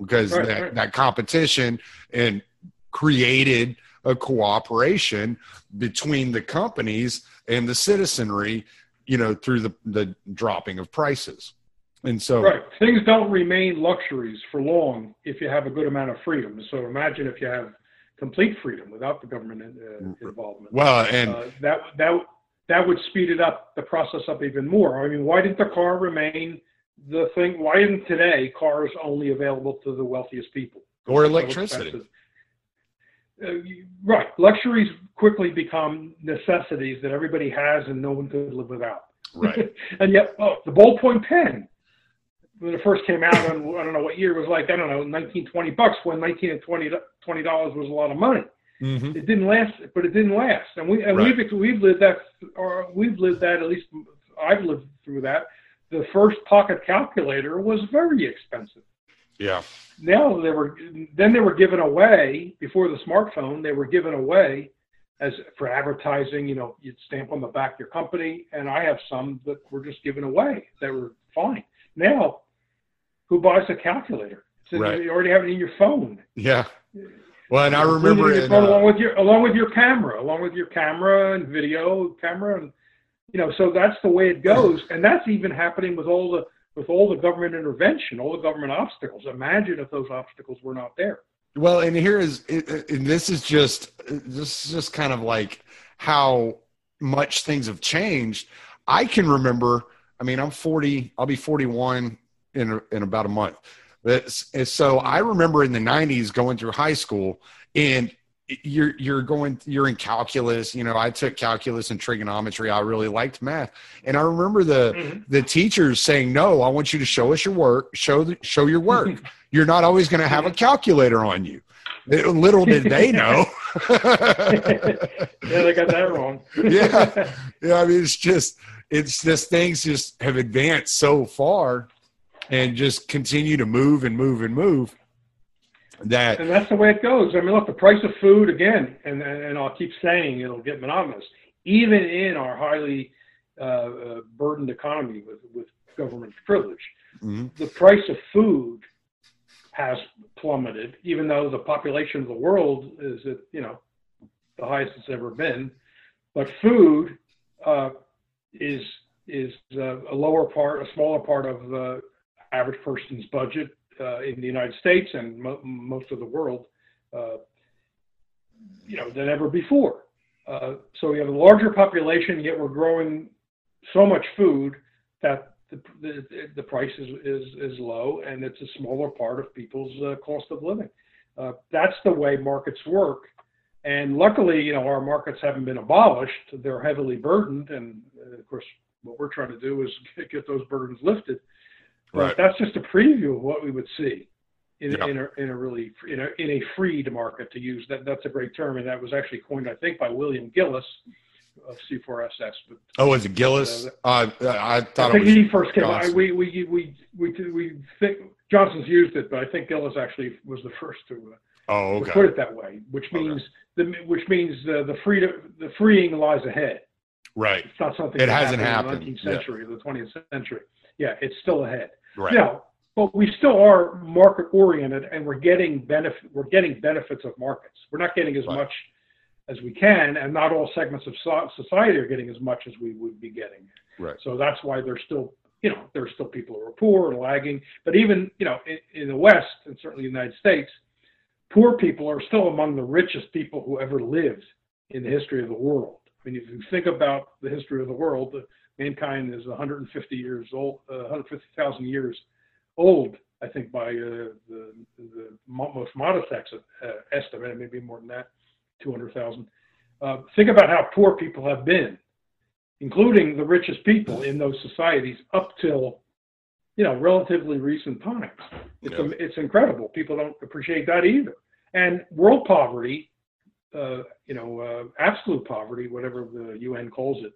that competition and created a cooperation between the companies and the citizenry through the dropping of prices. And so things don't remain luxuries for long if you have a good amount of freedom. So imagine if you have complete freedom without the government involvement. Well, and that would speed it up, the process up even more. I mean, why didn't the car remain the thing? Why isn't today cars only available to the wealthiest people? Or electricity. Right. Luxuries quickly become necessities that everybody has and no one could live without. Right. And yet, the ballpoint pen, when it first came out, on, I don't know what year, it was like, I don't know, 19, 20 bucks, when 19 and $20 was a lot of money. Mm-hmm. It didn't last, but it didn't last. And we've lived that, or we've lived that, at least I've lived through that. The first pocket calculator was very expensive. Yeah. Now they were given away before the smartphone. They were given away as for advertising. You'd stamp on the back of your company, and I have some that were just given away. They were fine. Now, who buys a calculator? You already have it in your phone. Yeah. Well, and I remember it along with your camera and video camera, and so that's the way it goes, and that's even happening with all the government intervention, all the government obstacles. Imagine if those obstacles were not there. Well, and here is, and this is just kind of like how much things have changed. I can remember. I mean, I'm 40. I'll be 41 in about a month. So I remember in the 90s going through high school, and you're in calculus. I took calculus and trigonometry. I really liked math. And I remember the teachers saying, no, I want you to show us your work, show your work. You're not always going to have a calculator on you. Little did they know. Yeah, they got that wrong. Yeah. I mean, it's just things just have advanced so far, and just continue to move and move and move. And that's the way it goes. I mean, look, the price of food, again, and I'll keep saying it'll get monotonous, even in our highly burdened economy with government privilege. Mm-hmm. The price of food has plummeted, even though the population of the world is at, the highest it's ever been. But food is a smaller part of the average person's budget in the United States and most of the world, than ever before. So we have a larger population, yet we're growing so much food that the price is low, and it's a smaller part of people's cost of living. That's the way markets work. And luckily, our markets haven't been abolished. They're heavily burdened. And of course, what we're trying to do is get those burdens lifted. Right. That's just a preview of what we would see in a freed market, to use that. That's a great term, and that was actually coined, I think, by William Gillis of C4SS. But, is it Gillis? I think he first came. We think Johnson's used it, but I think Gillis actually was the first to to put it that way, which means the freeing lies ahead. Right. It's not something that hasn't happened in the 19th century, or the 20th century. Yeah, it's still ahead. Right. But we still are market oriented, and we're getting benefits of markets. We're not getting as much as we can, and not all segments of society are getting as much as we would be getting. Right. So that's why there's still people who are poor and lagging. But even in the West, and certainly the United States, poor people are still among the richest people who ever lived in the history of the world. I mean, if you think about the history of the world, mankind is 150,000 years old, I think, by the most modest estimate, and maybe more than that, 200,000. Think about how poor people have been, including the richest people in those societies, up till relatively recent times. It's incredible. People don't appreciate that either. And world poverty, absolute poverty, whatever the UN calls it,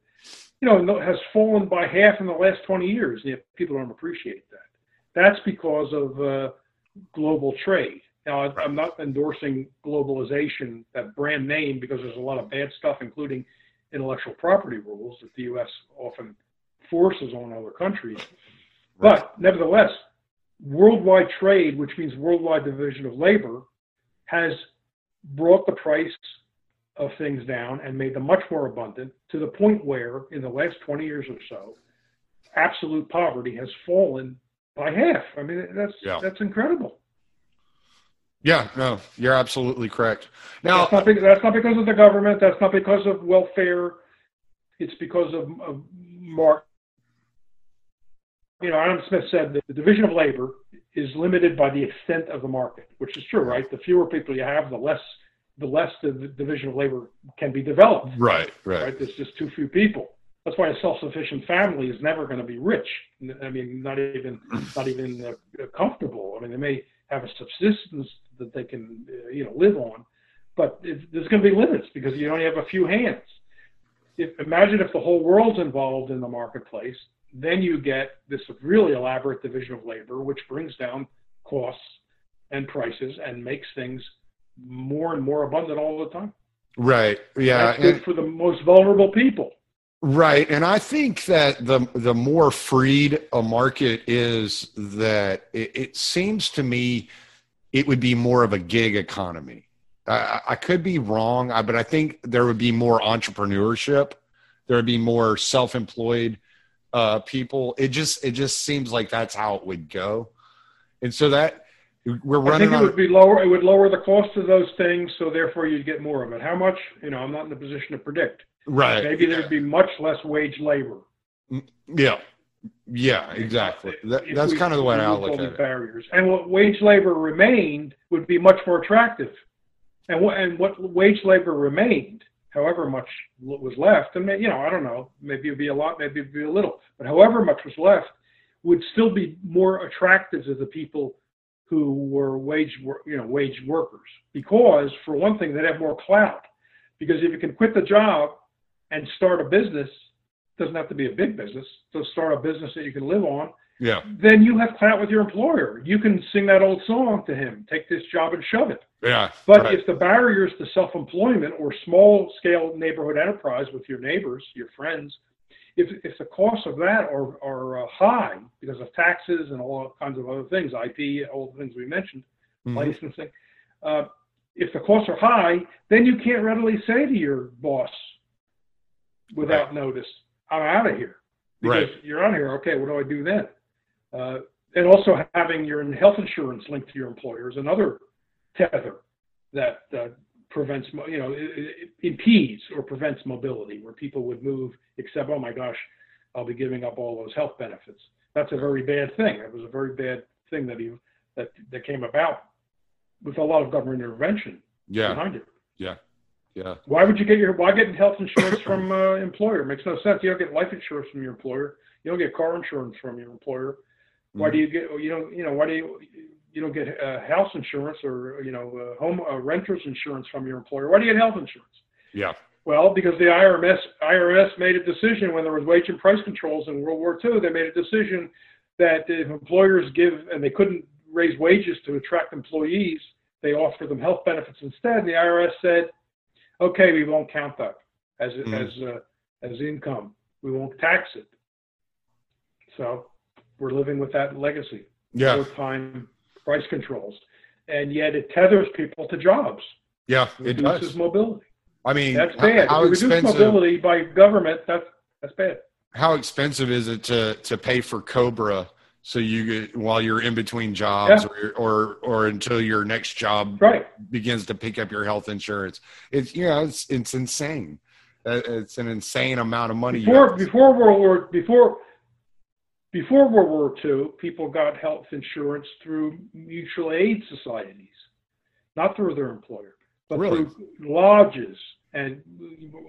has fallen by half in the last 20 years, and yet people don't appreciate that. That's because of global trade. Now, I'm not endorsing globalization, that brand name, because there's a lot of bad stuff, including intellectual property rules that the U.S. often forces on other countries. Right. But nevertheless, worldwide trade, which means worldwide division of labor, has brought the price of things down and made them much more abundant, to the point where in the last 20 years or so, absolute poverty has fallen by half. I mean, that's incredible. Yeah, no, you're absolutely correct. Now, that's not because of the government. That's not because of welfare. It's because of Marx. You know, Adam Smith said that the division of labor is limited by the extent of the market, which is true, right? The fewer people you have, the less the division of labor can be developed. Right. There's just too few people. That's why a self-sufficient family is never going to be rich. I mean, not even comfortable. I mean, they may have a subsistence that they can, live on, but there's going to be limits because you only have a few hands. Imagine if the whole world's involved in the marketplace, then you get this really elaborate division of labor, which brings down costs and prices and makes things more and more abundant all the time. Right. Yeah. That's good for the most vulnerable people. Right. And I think that the more freed a market is, that it seems to me it would be more of a gig economy. I could be wrong, but I think there would be more entrepreneurship. There would be more self-employed people. It just seems like that's how it would go. And so that we're running. I think would be lower. It would lower the cost of those things. So therefore you'd get more of it. How much, I'm not in the position to predict. Right. Maybe there'd be much less wage labor. Yeah. Yeah, exactly. That's kind of the way I look at it. Barriers. And what wage labor remained would be much more attractive. And what wage labor remained, however much was left, and I don't know, maybe it'd be a lot, maybe it'd be a little, but however much was left would still be more attractive to the people who were wage workers, because for one thing they'd have more clout. Because if you can quit the job and start a business, it doesn't have to be a big business, so start a business that you can live on. Yeah. Then you have clout with your employer. You can sing that old song to him, take this job and shove it. Yeah. But right. If the barriers to self-employment or small-scale neighborhood enterprise with your neighbors, your friends, if the costs of that are high because of taxes and all kinds of other things, IP, all the things we mentioned, mm-hmm. licensing, if the costs are high, then you can't readily say to your boss without notice, I'm out of here. Because you're out of here, okay, what do I do then? And also having your health insurance linked to your employer is another tether that prevents, it impedes or prevents mobility, where people would move except, oh my gosh, I'll be giving up all those health benefits. That's a very bad thing. That was a very bad thing that came about with a lot of government intervention behind it. Yeah. Yeah. Why would you get why get health insurance from employer? Makes no sense. You don't get life insurance from your employer. You don't get car insurance from your employer. Why do you get why do you don't get house insurance or home renter's insurance from your employer? Why do you get health insurance? Yeah. Well, because the IRS made a decision when there was wage and price controls in World War II. They made a decision that if employers and they couldn't raise wages to attract employees, they offered them health benefits instead. The IRS said, okay, we won't count that as income. We won't tax it. So we're living with that legacy. Yeah. Over-time price controls. And yet it tethers people to jobs. Yeah, it does. It reduces mobility. I mean, that's bad. How expensive, reduce mobility by government, that's bad. How expensive is it to pay for COBRA so you get, while you're in between jobs or until your next job begins to pick up your health insurance? It's insane. It's an insane amount of money. Before World War II, people got health insurance through mutual aid societies, not through their employer, but through lodges, and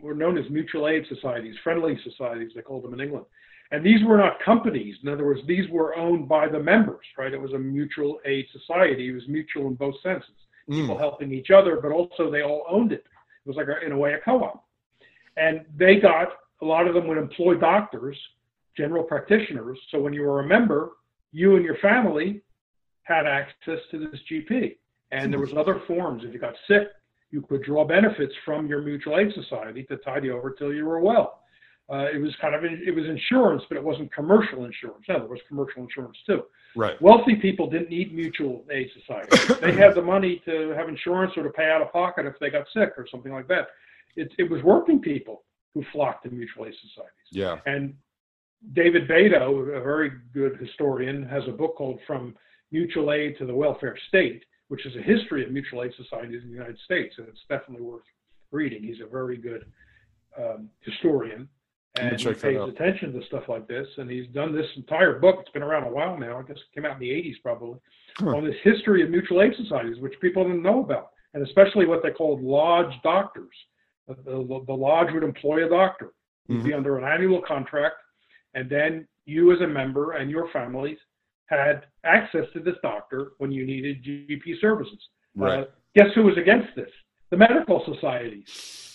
were known as mutual aid societies, friendly societies, they called them in England. And these were not companies. In other words, these were owned by the members, right? It was a mutual aid society. It was mutual in both senses, people helping each other, but also they all owned it. It was like, in a way, a co-op. And they got, a lot of them would employ doctors, general practitioners. So when you were a member, you and your family had access to this GP. And there was other forms. If you got sick, you could draw benefits from your mutual aid society to tide you over till you were well. It was insurance, but it wasn't commercial insurance. No, there was commercial insurance too. Right. Wealthy people didn't need mutual aid societies. They had the money to have insurance or to pay out of pocket if they got sick or something like that. it was working people who flocked to mutual aid societies. Yeah. And David Beto, a very good historian, has a book called From Mutual Aid to the Welfare State, which is a history of mutual aid societies in the United States, and it's definitely worth reading. He's a very good historian, and he pays attention to stuff like this, and he's done this entire book. It's been around a while now. I guess it came out in the 80s probably, on this history of mutual aid societies, which people didn't know about, and especially what they called lodge doctors. The lodge would employ a doctor. You'd be under an annual contract, and then you as a member and your families had access to this doctor when you needed GP services. Right. Guess who was against this? The medical societies.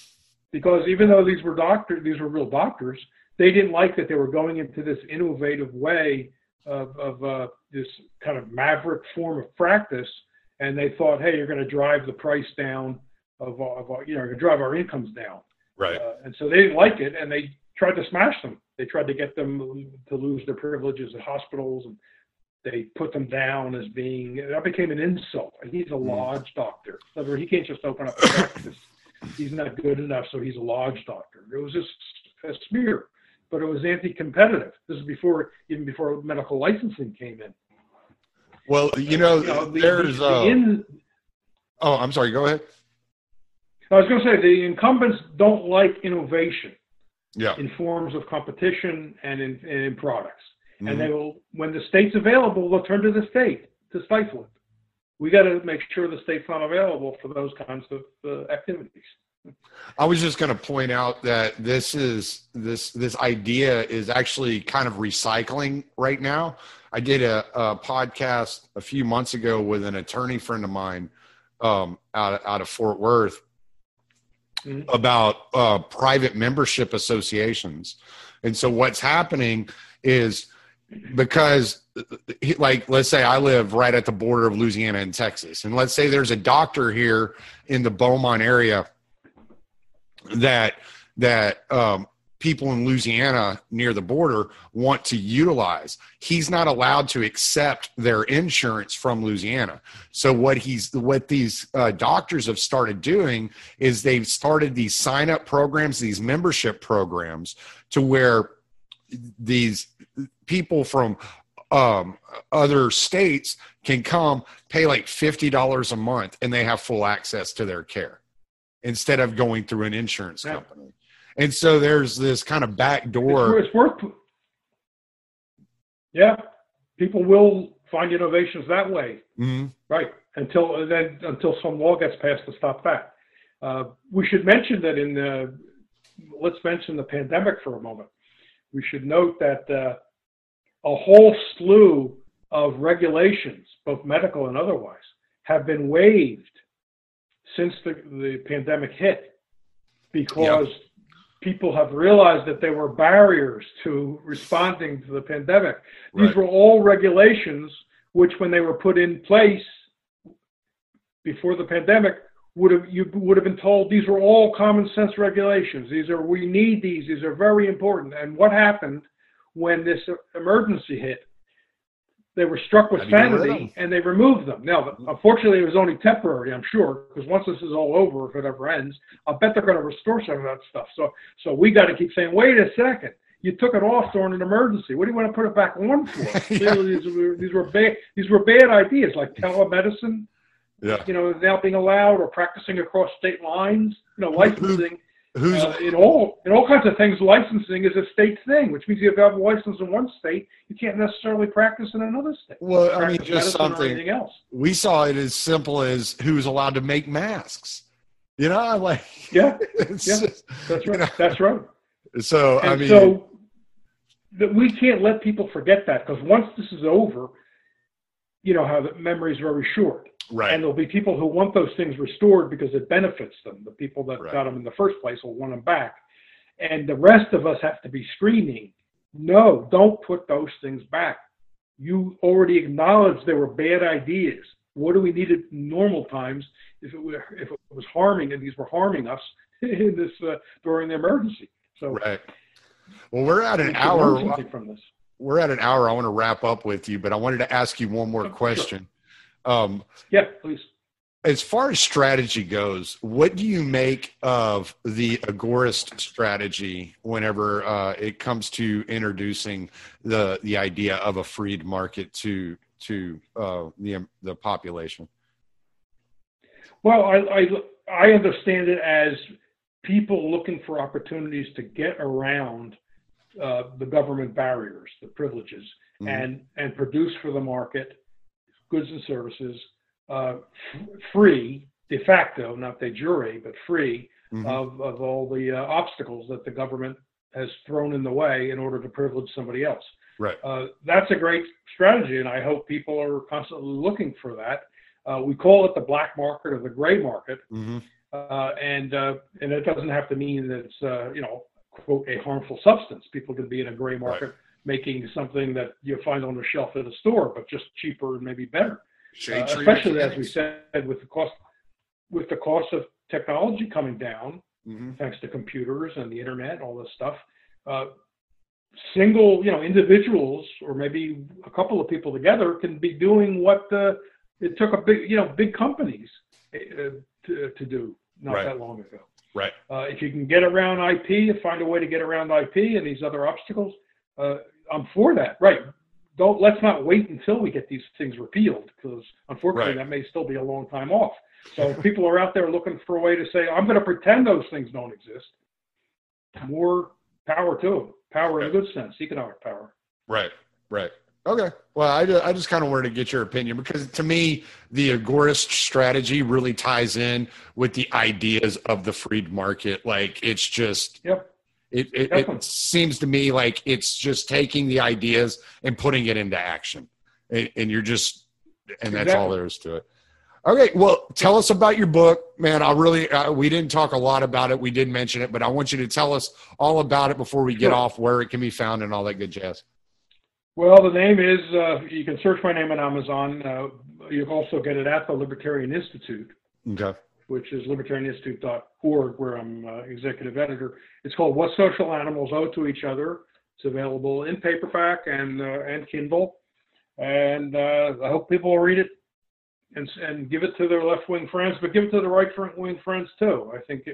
Because even though these were doctors, these were real doctors, they didn't like that they were going into this innovative way of this kind of maverick form of practice. And they thought, hey, you're going to drive the price down you're going to drive our incomes down. Right. And so they didn't like it, and they tried to smash them. They tried to get them to lose their privileges at hospitals, and they put them down as being, that became an insult. He's a lodge doctor. In other words, he can't just open up a practice. He's not good enough, so he's a lodge doctor. It was just a smear, but it was anti-competitive. This is even before medical licensing came in. Well, I'm sorry, go ahead. I was going to say the incumbents don't like innovation in forms of competition and in products. Mm-hmm. And they will, when the state's available, they'll turn to the state to stifle it. We got to make sure the state's not available for those kinds of activities. I was just going to point out that this idea is actually kind of recycling right now. I did a podcast a few months ago with an attorney friend of mine out of Fort Worth about private membership associations. And so what's happening is, because like, let's say I live right at the border of Louisiana and Texas, and let's say there's a doctor here in the Beaumont area that people in Louisiana near the border want to utilize. He's not allowed to accept their insurance from Louisiana. So what these doctors have started doing is they've started these sign up programs, these membership programs, to where these people from other states can come, pay like $50 a month, and they have full access to their care instead of going through an insurance company. And so there's this kind of back door. People will find innovations that way, right? Until some law gets passed to stop that. We should mention that let's mention the pandemic for a moment. We should note that a whole slew of regulations, both medical and otherwise, have been waived since the pandemic hit, because people have realized that there were barriers to responding to the pandemic. Right. These were all regulations which, when they were put in place before the pandemic, you would have been told these were all common sense regulations. We need these. These are very important. And what happened when this emergency hit? They were struck with sanity and they removed them. Now, unfortunately, it was only temporary, I'm sure, because once this is all over, if it ever ends, I bet they're going to restore some of that stuff. So we got to keep saying, wait a second, you took it off during an emergency. What do you want to put it back on for? These were bad ideas, like telemedicine, now being allowed, or practicing across state lines, licensing. In all kinds of things, licensing is a state thing, which means if you have a license in one state, you can't necessarily practice in another state. Well, I mean, just something else. We saw it as simple as who's allowed to make masks. That's right. That's right. So we can't let people forget that, because once this is over, how the memory is very short. Right. And there'll be people who want those things restored because it benefits them. The people that got them in the first place will want them back. And the rest of us have to be screaming, no, don't put those things back. You already acknowledged they were bad ideas. What do we need at normal times if it was harming, and these were harming us in this during the emergency? So, right. Well, we're at an hour. We're at an hour. I want to wrap up with you, but I wanted to ask you one more question. Please. As far as strategy goes, what do you make of the agorist strategy whenever it comes to introducing the idea of a freed market to the population? Well, I understand it as people looking for opportunities to get around the government barriers, the privileges, mm-hmm. and produce for the market goods and services free, de facto, not de jure, but free mm-hmm. of all the obstacles that the government has thrown in the way in order to privilege somebody else. Right. That's a great strategy, and I hope people are constantly looking for that. We call it the black market or the gray market, mm-hmm. and it doesn't have to mean that it's quote a harmful substance. People can be in a gray market right. making something that you find on a shelf at a store, but just cheaper and maybe better. Especially as we said, with the cost of technology coming down, mm-hmm. thanks to computers and the internet, and all this stuff. Individuals or maybe a couple of people together can be doing what it took big companies to do not right. that long ago. Right. If you can get around IP and find a way to get around IP and these other obstacles, I'm for that. Right. Let's not wait until we get these things repealed, because unfortunately right. that may still be a long time off. So people are out there looking for a way to say, I'm going to pretend those things don't exist. More power to them. Power in a good sense, economic power. Right, right. Okay. Well, I just kind of wanted to get your opinion, because to me, the agorist strategy really ties in with the ideas of the freed market. Like it's just... Yep. It seems to me like it's just taking the ideas and putting it into action, and you're just, and that's exactly all there is to it. Okay. Well, tell us about your book, man. We didn't talk a lot about it. We did mention it, but I want you to tell us all about it before we get off, where it can be found and all that good jazz. Well, the name is, you can search my name on Amazon. You can also get it at the Libertarian Institute. Okay. Which is libertarianinstitute.org, where I'm executive editor. It's called What Social Animals Owe to Each Other. It's available in paperback and Kindle. And I hope people will read it and give it to their left-wing friends, but give it to the right-wing friends too. I think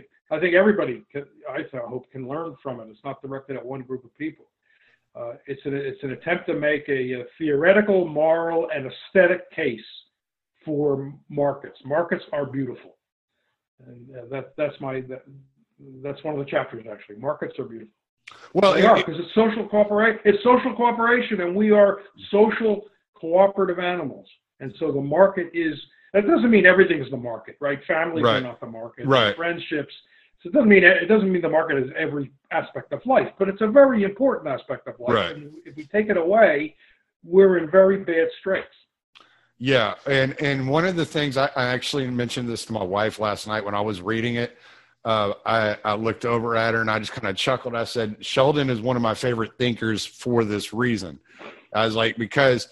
everybody, I hope, can learn from it. It's not directed at one group of people. It's an attempt to make a theoretical, moral, and aesthetic case for markets. Markets are beautiful. And that's one of the chapters, actually. Markets are beautiful. Well, they are, because it's social cooperation. It's social cooperation, and we are social cooperative animals. And so the market is. That doesn't mean everything's the market, right? Families right. are not the market. Right. Friendships. So it doesn't mean the market is every aspect of life, but it's a very important aspect of life. Right. And if we take it away, we're in very bad straits. Yeah. And one of the things I actually mentioned this to my wife last night when I was reading it, I looked over at her and I just kind of chuckled. I said, Sheldon is one of my favorite thinkers for this reason. I was like, because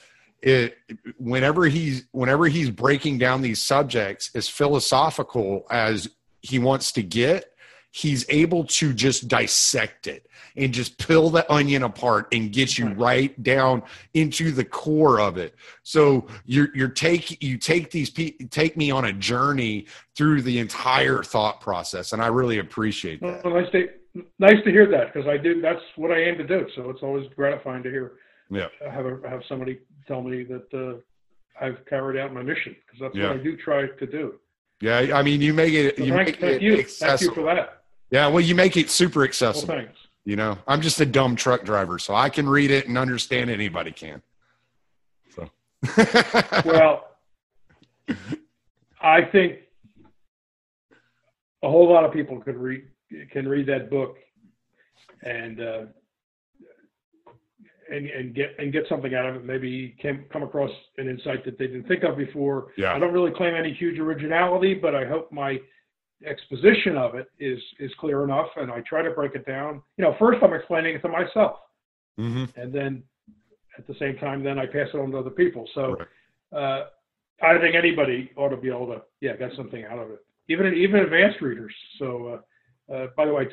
whenever he's breaking down these subjects as philosophical as he wants to get, he's able to just dissect it and just peel the onion apart and get you right down into the core of it. So you take me on a journey through the entire thought process, and I really appreciate that. Well, nice to hear that, because that's what I aim to do. So it's always gratifying to hear. Yeah, have somebody tell me that I've carried out my mission, because that's what I do try to do. Yeah, I mean, you make it accessible. Thank you for that. Yeah, well, you make it super accessible. Well, thanks. I'm just a dumb truck driver, so I can read it and understand anybody can. So. Well, I think a whole lot of people can read that book and get something out of it. Maybe come across an insight that they didn't think of before. Yeah. I don't really claim any huge originality, but I hope my exposition of it is clear enough, and I try to break it down. First I'm explaining it to myself, mm-hmm. and then at the same time, then I pass it on to other people. So right. I think anybody ought to be able to get something out of it, even advanced readers. So by the way,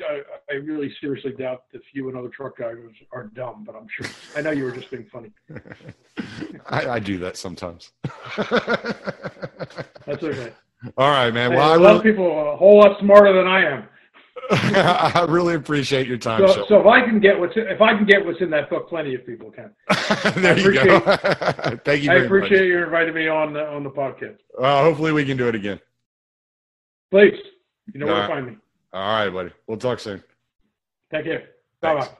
I really seriously doubt if you and other truck drivers are dumb, but I'm sure. I know you were just being funny. I do that sometimes. That's okay. All right, man. Well, I love people a whole lot smarter than I am. I really appreciate your time. So if I can get what's in that book, plenty of people can. There you go. Thank you very much. I appreciate you inviting me on the podcast. Hopefully we can do it again. Please, you know where to find me. All right, buddy. We'll talk soon. Take care. Bye bye.